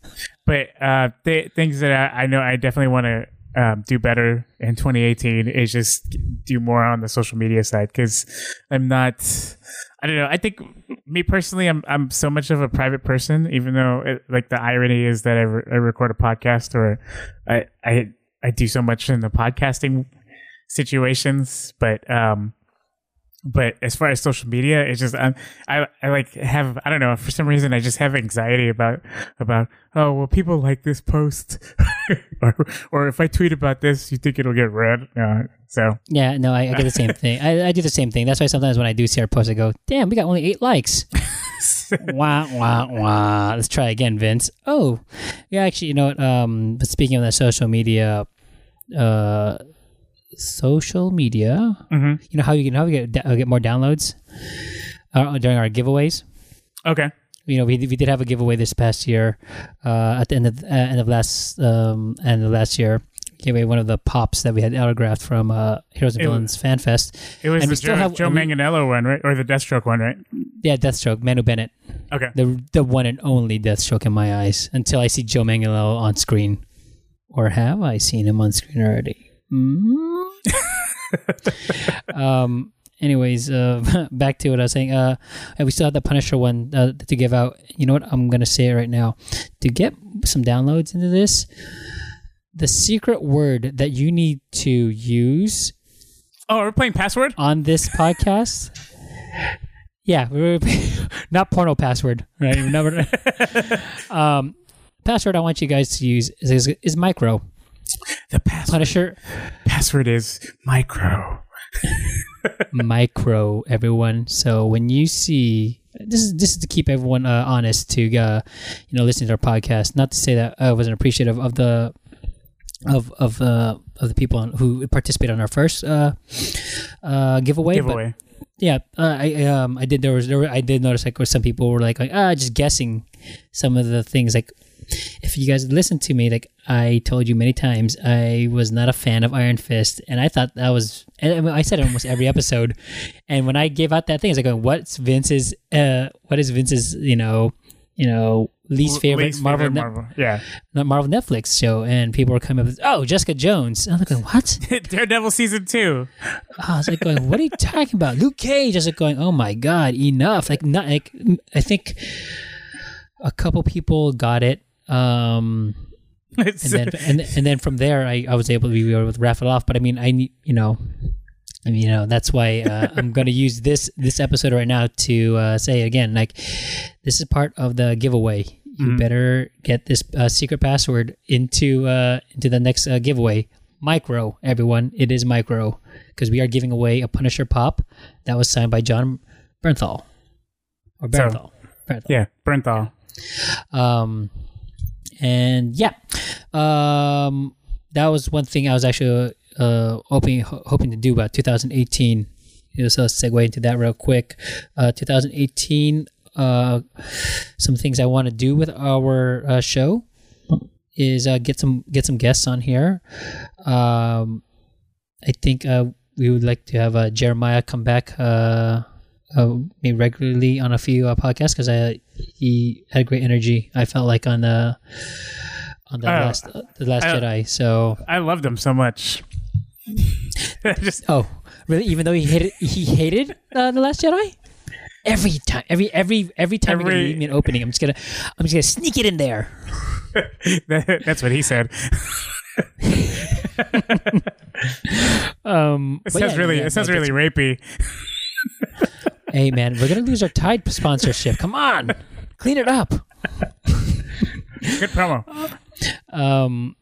But uh, th- things that I, I know I definitely want to. Um, do better in twenty eighteen is just do more on the social media side, because I'm not I don't know I think me personally I'm I'm so much of a private person, even though it, like the irony is that I, re- I record a podcast or I, I I do so much in the podcasting situations, but um but as far as social media, it's just I'm, I I like have I don't know for some reason I just have anxiety about about oh well people like this post or or if I tweet about this you think it'll get read uh, so yeah no I, I get the same thing I, I do the same thing. That's why sometimes when I do see our post I go, damn, we got only eight likes. Wah wah wah. Let's try again, Vince. Oh yeah, actually, you know what? Um, but speaking of that social media, uh. Social media. Mm-hmm. You know how you can how we get uh, get more downloads uh, during our giveaways. Okay. You know we we did have a giveaway this past year. Uh, at the end of uh, end of last um end of last year, gave away one of the pops that we had autographed from uh, Heroes and it Villains was, Fan Fest. It was and the Joe, have, Joe Manganiello one, right, or the Deathstroke one, right? Yeah, Deathstroke, Manu Bennett. Okay. The the one and only Deathstroke in my eyes until I see Joe Manganiello on screen, or have I seen him on screen already? Mm-hmm. um, anyways, uh, back to what I was saying. Uh, we still have the Punisher one uh, to give out. You know what? I'm going to say it right now. To get some downloads into this, the secret word that you need to use. Oh, we're playing password? On this podcast. Yeah, we're, not porno password, right? Never, um, password I want you guys to use is, is, is micro. The password. Punisher. Password is micro. Micro, everyone. So when you see this is this is to keep everyone uh, honest to uh, you know listening to our podcast. Not to say that I wasn't appreciative of the of of uh, of the people who participated on our first uh, uh, giveaway. Giveaway. But yeah, uh, I um I did there was there were, I did notice like some people were like like ah just guessing some of the things like. If you guys listen to me, like I told you many times, I was not a fan of Iron Fist, and I thought that was, I, mean, I said it almost every episode, and when I gave out that thing, I was like, what's Vince's, uh, what is Vince's, you know, you know, least favorite, least Marvel, favorite Marvel, ne- yeah, Marvel Netflix show, and people were coming up with, oh, Jessica Jones. And I'm like, what? Daredevil season two. I was like, going, what are you talking about? Luke Cage. I was like, going, oh my God, enough. Like, not like, I think a couple people got it. Um, and then and, and then from there, I, I was able to be able to wrap it off. But I mean, I need you know, I mean, you know, that's why uh, I'm going to use this this episode right now to uh, say again, like, this is part of the giveaway. You mm-hmm. better get this uh, secret password into uh, into the next uh, giveaway. Micro, everyone, it is micro because we are giving away a Punisher pop that was signed by John Bernthal or Bernthal. So, Bernthal. Yeah, Bernthal. Um. And yeah, um, that was one thing I was actually uh, hoping hoping to do about two thousand eighteen. You know, so let's segue into that real quick. Uh, twenty eighteen, uh, some things I want to do with our uh, show is uh, get some get some guests on here. Um, I think uh, we would like to have uh, Jeremiah come back uh, uh, maybe regularly on a few uh, podcasts because I. He had great energy. I felt like on the on the uh, last uh, the last I, Jedi. So I loved him so much. Just, oh, really? Even though he hated he hated uh, the Last Jedi. Every time, every every every time every, we leave me an opening, I'm just gonna I'm just gonna sneak it in there. that, that's what he said. um, it sounds yeah, really yeah, it sounds really rapey. Hey man, we're gonna lose our Tide sponsorship. Come on, clean it up. Good promo. Um,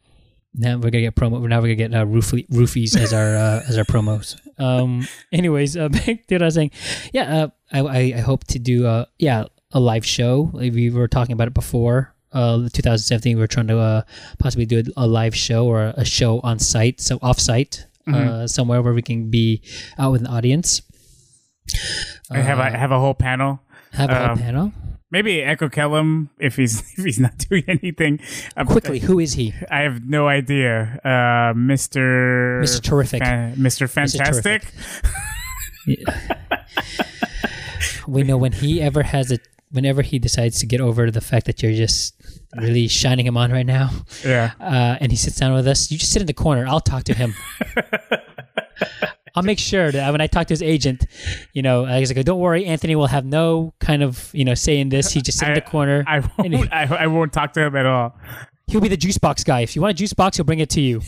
now we're gonna get promo. Now we're gonna get uh, roofie, roofies as our uh, as our promos. Um, anyways, uh, back to what I was saying. Yeah, uh, I I hope to do uh yeah a live show. We were talking about it before. Uh, twenty seventeen, we were trying to uh, possibly do a live show or a show on site, so off site, mm-hmm. uh, somewhere where we can be out with an audience. I have uh, a have a whole panel. Have a um, whole panel. Maybe Echo Kellum if he's if he's not doing anything. Um, Quickly, who is he? I have no idea. Uh, Mister Mister Terrific. Fa- Mister Fantastic. Mister Terrific. We know when he ever has a whenever he decides to get over the fact that you're just really shining him on right now. Yeah. Uh, and he sits down with us. You just sit in the corner. I'll talk to him. I'll make sure that when I talk to his agent, you know, he's like, "Don't worry, Anthony will have no kind of, you know, say in this. He just sit in the corner. I, I won't. He, I, I won't talk to him at all. He'll be the juice box guy. If you want a juice box, he'll bring it to you.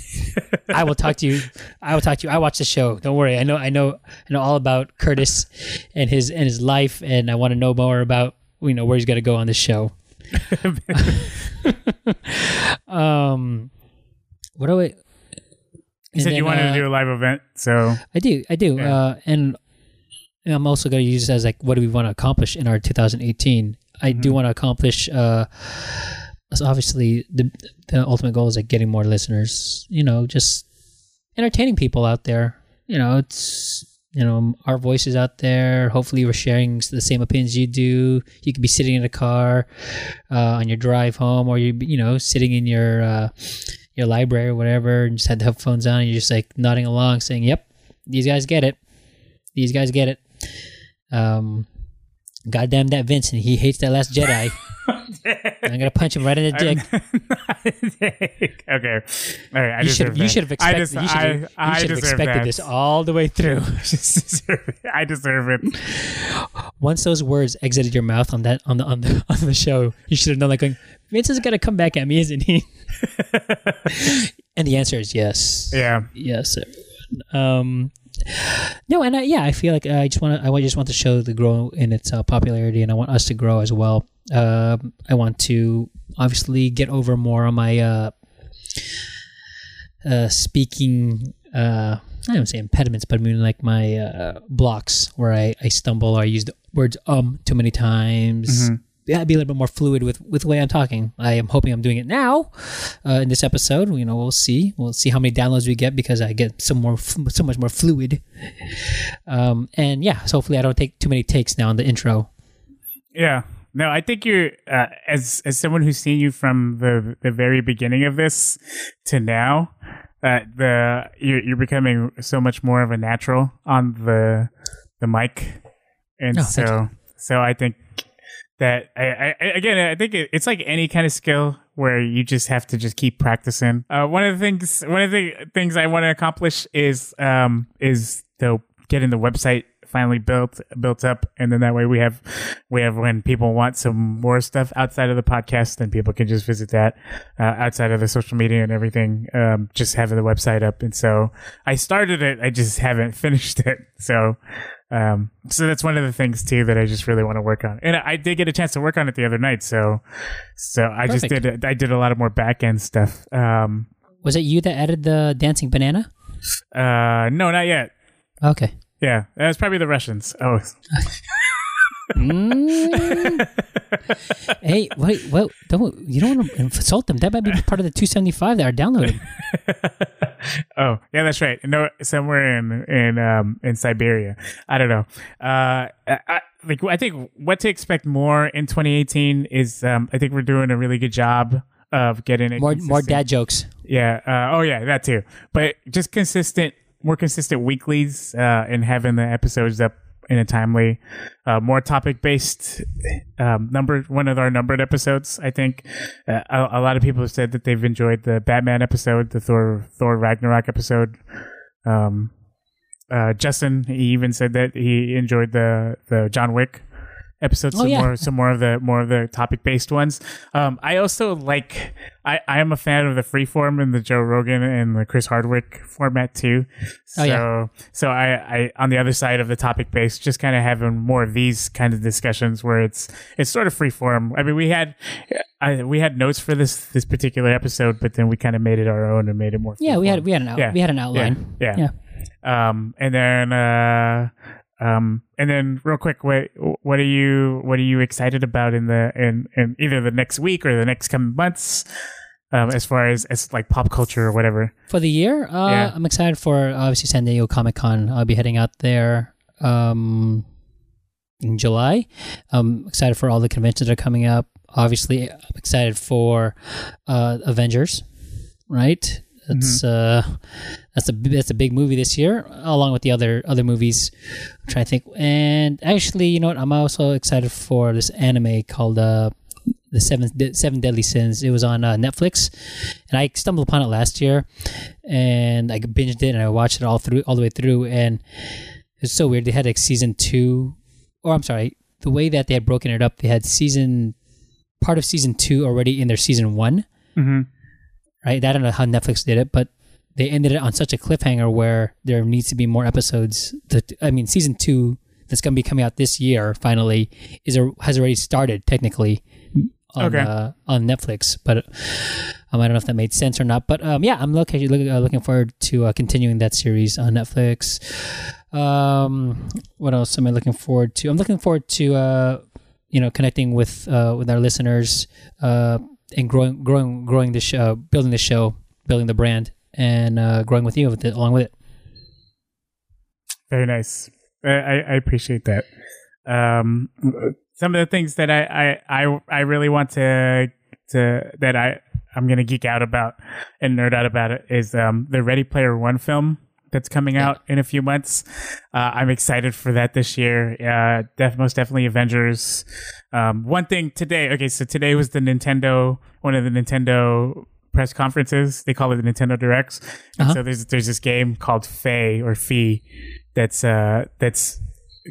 I will talk to you. I will talk to you. I watch the show. Don't worry. I know. I know. I know all about Curtis and his and his life, and I want to know more about you know where he's gonna go on this show. um, what do we? You and said then, you wanted uh, to do a live event, so I do, I do, yeah. uh, and I'm also going to use it as like, what do we want to accomplish in our twenty eighteen? I mm-hmm. do want to accomplish. Uh, so obviously, the the ultimate goal is like getting more listeners. You know, just entertaining people out there. You know, it's you know our voices out there. Hopefully, we're sharing the same opinions you do. You could be sitting in a car uh, on your drive home, or you you know sitting in your. Uh, your library or whatever, and just had the headphones on, and you're just like nodding along, saying, "Yep, these guys get it. These guys get it." Um, Goddamn that Vincent. He hates that Last Jedi. I'm going to punch him right in the dick. Okay. All right. I you, should, you should have expected, I just, you should have, I, I you should have expected this all the way through. I deserve it. I deserve it. Once those words exited your mouth on that on the on the, on the show, you should have known, like, going, Vincent's going to come back at me, isn't he? And the answer is yes. Yeah. Yes. Um, no, and I, yeah, I feel like I just want I just want the show to grow in its uh, popularity, and I want us to grow as well. Uh, I want to obviously get over more on my uh, uh, speaking. Uh, I don't say impediments, but I mean like my uh, blocks where I, I stumble or I use the words um too many times. Mm-hmm. Yeah, I'd be a little bit more fluid with, with the way I'm talking. I am hoping I'm doing it now uh, in this episode. You know, we'll see. We'll see how many downloads we get because I get some more, so much more fluid. Um, and yeah, so hopefully I don't take too many takes now in the intro. Yeah. No, I think you're, uh, as as someone who's seen you from the, the very beginning of this to now, uh, the you're, you're becoming so much more of a natural on the the mic. And oh, so so I think... That I, I again, I think it, it's like any kind of skill where you just have to just keep practicing. Uh, one of the things, one of the things I want to accomplish is um is the getting the website finally built built up, and then that way we have we have when people want some more stuff outside of the podcast, then people can just visit that uh, outside of the social media and everything. Um, just having the website up, and so I started it, I just haven't finished it, so. Um, so that's one of the things too that I just really want to work on, and I did get a chance to work on it the other night. So, so I Perfect. just did I did a lot of more back end stuff. Um, was it you that added the dancing banana? Uh, no, not yet. Okay. Yeah, that was probably the Russians. Oh. Mm. Hey, wait, well, don't you don't want to insult them? That might be part of the two seventy-five that are downloaded. Oh, yeah, that's right. No, somewhere in in um in Siberia. I don't know. Uh, I, like I think what to expect more in twenty eighteen is um I think we're doing a really good job of getting it more consistent. More dad jokes. Yeah. Uh, oh yeah, that too. But just consistent, more consistent weeklies uh, and having the episodes up in a timely, uh, more topic-based um, number, one of our numbered episodes, I think. Uh, a, a lot of people have said that they've enjoyed the Batman episode, the Thor Thor Ragnarok episode. Um, uh, Justin, he even said that he enjoyed the, the John Wick episode, some oh, yeah. more some more of the more of the topic-based ones. Um, I also like, I, I am a fan of the Freeform and the Joe Rogan and the Chris Hardwick format too. So, oh, yeah. so I, I, on the other side of the topic base, just kind of having more of these kind of discussions where it's, it's sort of freeform. I mean, we had, I, we had notes for this, this particular episode, but then we kind of made it our own and made it more. Yeah. Freeform. We had, we had an, out, yeah. we had an outline. Yeah. yeah. yeah. Um, and then, uh, Um, and then real quick, what, what are you, what are you excited about in the, in, in either the next week or the next coming months, um, as far as, as like pop culture or whatever for the year? Uh, yeah. I'm excited for obviously San Diego Comic Con. I'll be heading out there, um, in July. I'm excited for all the conventions that are coming up. Obviously I'm excited for, uh, Avengers, right? That's mm-hmm. uh, that's a that's a big movie this year, along with the other other movies. I'm trying to think, and actually, you know what? I'm also excited for this anime called uh, the Seven De- Seven Deadly Sins. It was on uh, Netflix, and I stumbled upon it last year, and I binged it and I watched it all through all the way through, and it's so weird. They had like season two, or I'm sorry, the way that they had broken it up, they had season part of season two already in their season one. Mm-hmm. Right, I don't know how Netflix did it, but they ended it on such a cliffhanger where there needs to be more episodes. To, I mean, season two that's going to be coming out this year finally is a, has already started technically on okay. uh, on Netflix. But um, I don't know if that made sense or not. But um, yeah, I'm look, look, uh, looking forward to uh, continuing that series on Netflix. Um, what else am I looking forward to? I'm looking forward to uh, you know connecting with uh, with our listeners. Uh, And growing, growing, growing the show, building the show, building the brand, and uh, growing with you with it, along with it. Very nice. I, I appreciate that. Um, some of the things that I, I, I, I really want to to that I I'm gonna geek out about and nerd out about it is um, the Ready Player One film that's coming yeah. out in a few months. Uh, I'm excited for that this year. Uh, def- most definitely Avengers. Um, one thing today. Okay, so today was the Nintendo, one of the Nintendo press conferences. They call it the Nintendo Directs. And uh-huh. so there's there's this game called Fae or Fee that's uh, that's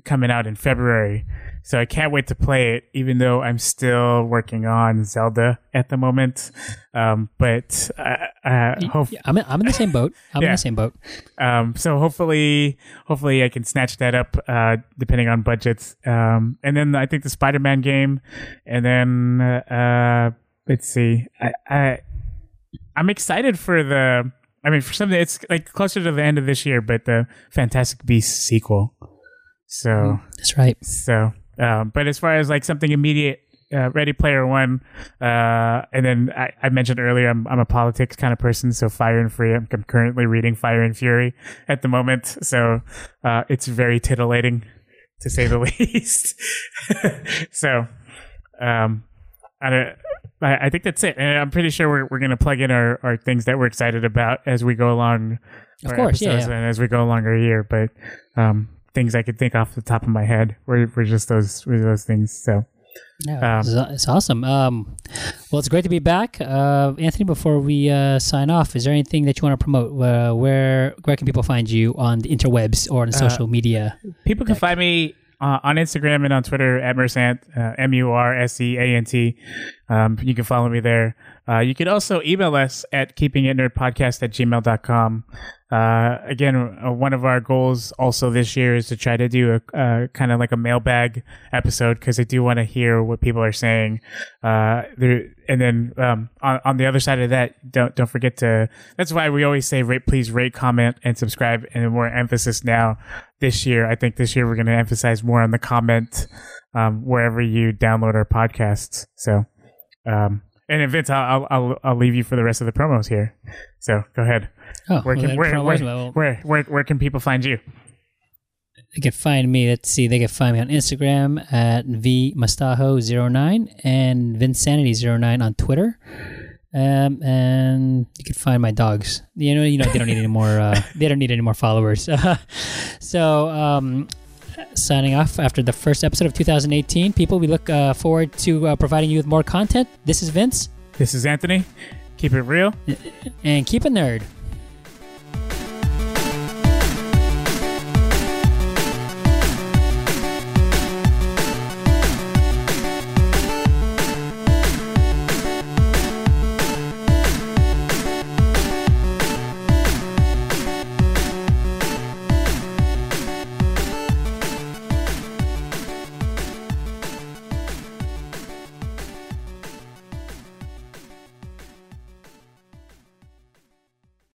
coming out in February. So I can't wait to play it, even though I'm still working on Zelda at the moment. Um, but I, I hope yeah, I'm, in, I'm in the same boat. I'm yeah. in the same boat. Um, so hopefully, hopefully I can snatch that up, uh, depending on budgets. Um, and then I think the Spider-Man game, and then uh, let's see. I, I I'm excited for the. I mean, for something it's like closer to the end of this year, but the Fantastic Beasts sequel. So that's right. So, um, but as far as like something immediate, uh, Ready Player One, uh, and then I, I mentioned earlier, I'm I'm a politics kind of person, so Fire and Fury. I'm, I'm currently reading Fire and Fury at the moment, so uh, it's very titillating, to say the least. So, um, I don't. I, I think that's it, and I'm pretty sure we're we're gonna plug in our, our things that we're excited about as we go along. Of course, yeah, yeah. And as we go along our year, but um. Things I could think off the top of my head were, were just those were those things. So, yeah, um, it's awesome. Um, well, it's great to be back, uh, Anthony. Before we uh, sign off, is there anything that you want to promote? Uh, where where can people find you on the interwebs or on social uh, media? People can deck? find me uh, on Instagram and on Twitter at Mursant, uh, M U R S E A N T. Um, you can follow me there. Uh, you can also email us at keeping it nerd podcast at gmail dot com. Uh, again, uh, one of our goals also this year is to try to do a uh, kind of like a mailbag episode, because I do want to hear what people are saying. Uh, there, and then um, on, on the other side of that, don't don't forget to. That's why we always say rate, please rate, comment, and subscribe. And more emphasis now this year. I think this year we're going to emphasize more on the comment um, wherever you download our podcasts. So. Um, And Vince, I'll, I'll I'll leave you for the rest of the promos here. So go ahead. Oh, where can well, where, where, where, where where where can people find you? They can find me. Let's see. They can find me on Instagram at v mustajo zero nine and vinsanity zero nine on Twitter. Um, and you can find my dogs. You know, you know they don't need any more. Uh, they don't need any more followers. so. Um, Signing off after the first episode of two thousand eighteen. People, we look uh, forward to uh, providing you with more content. This is Vince. This is Anthony. Keep it real. And keep it nerd.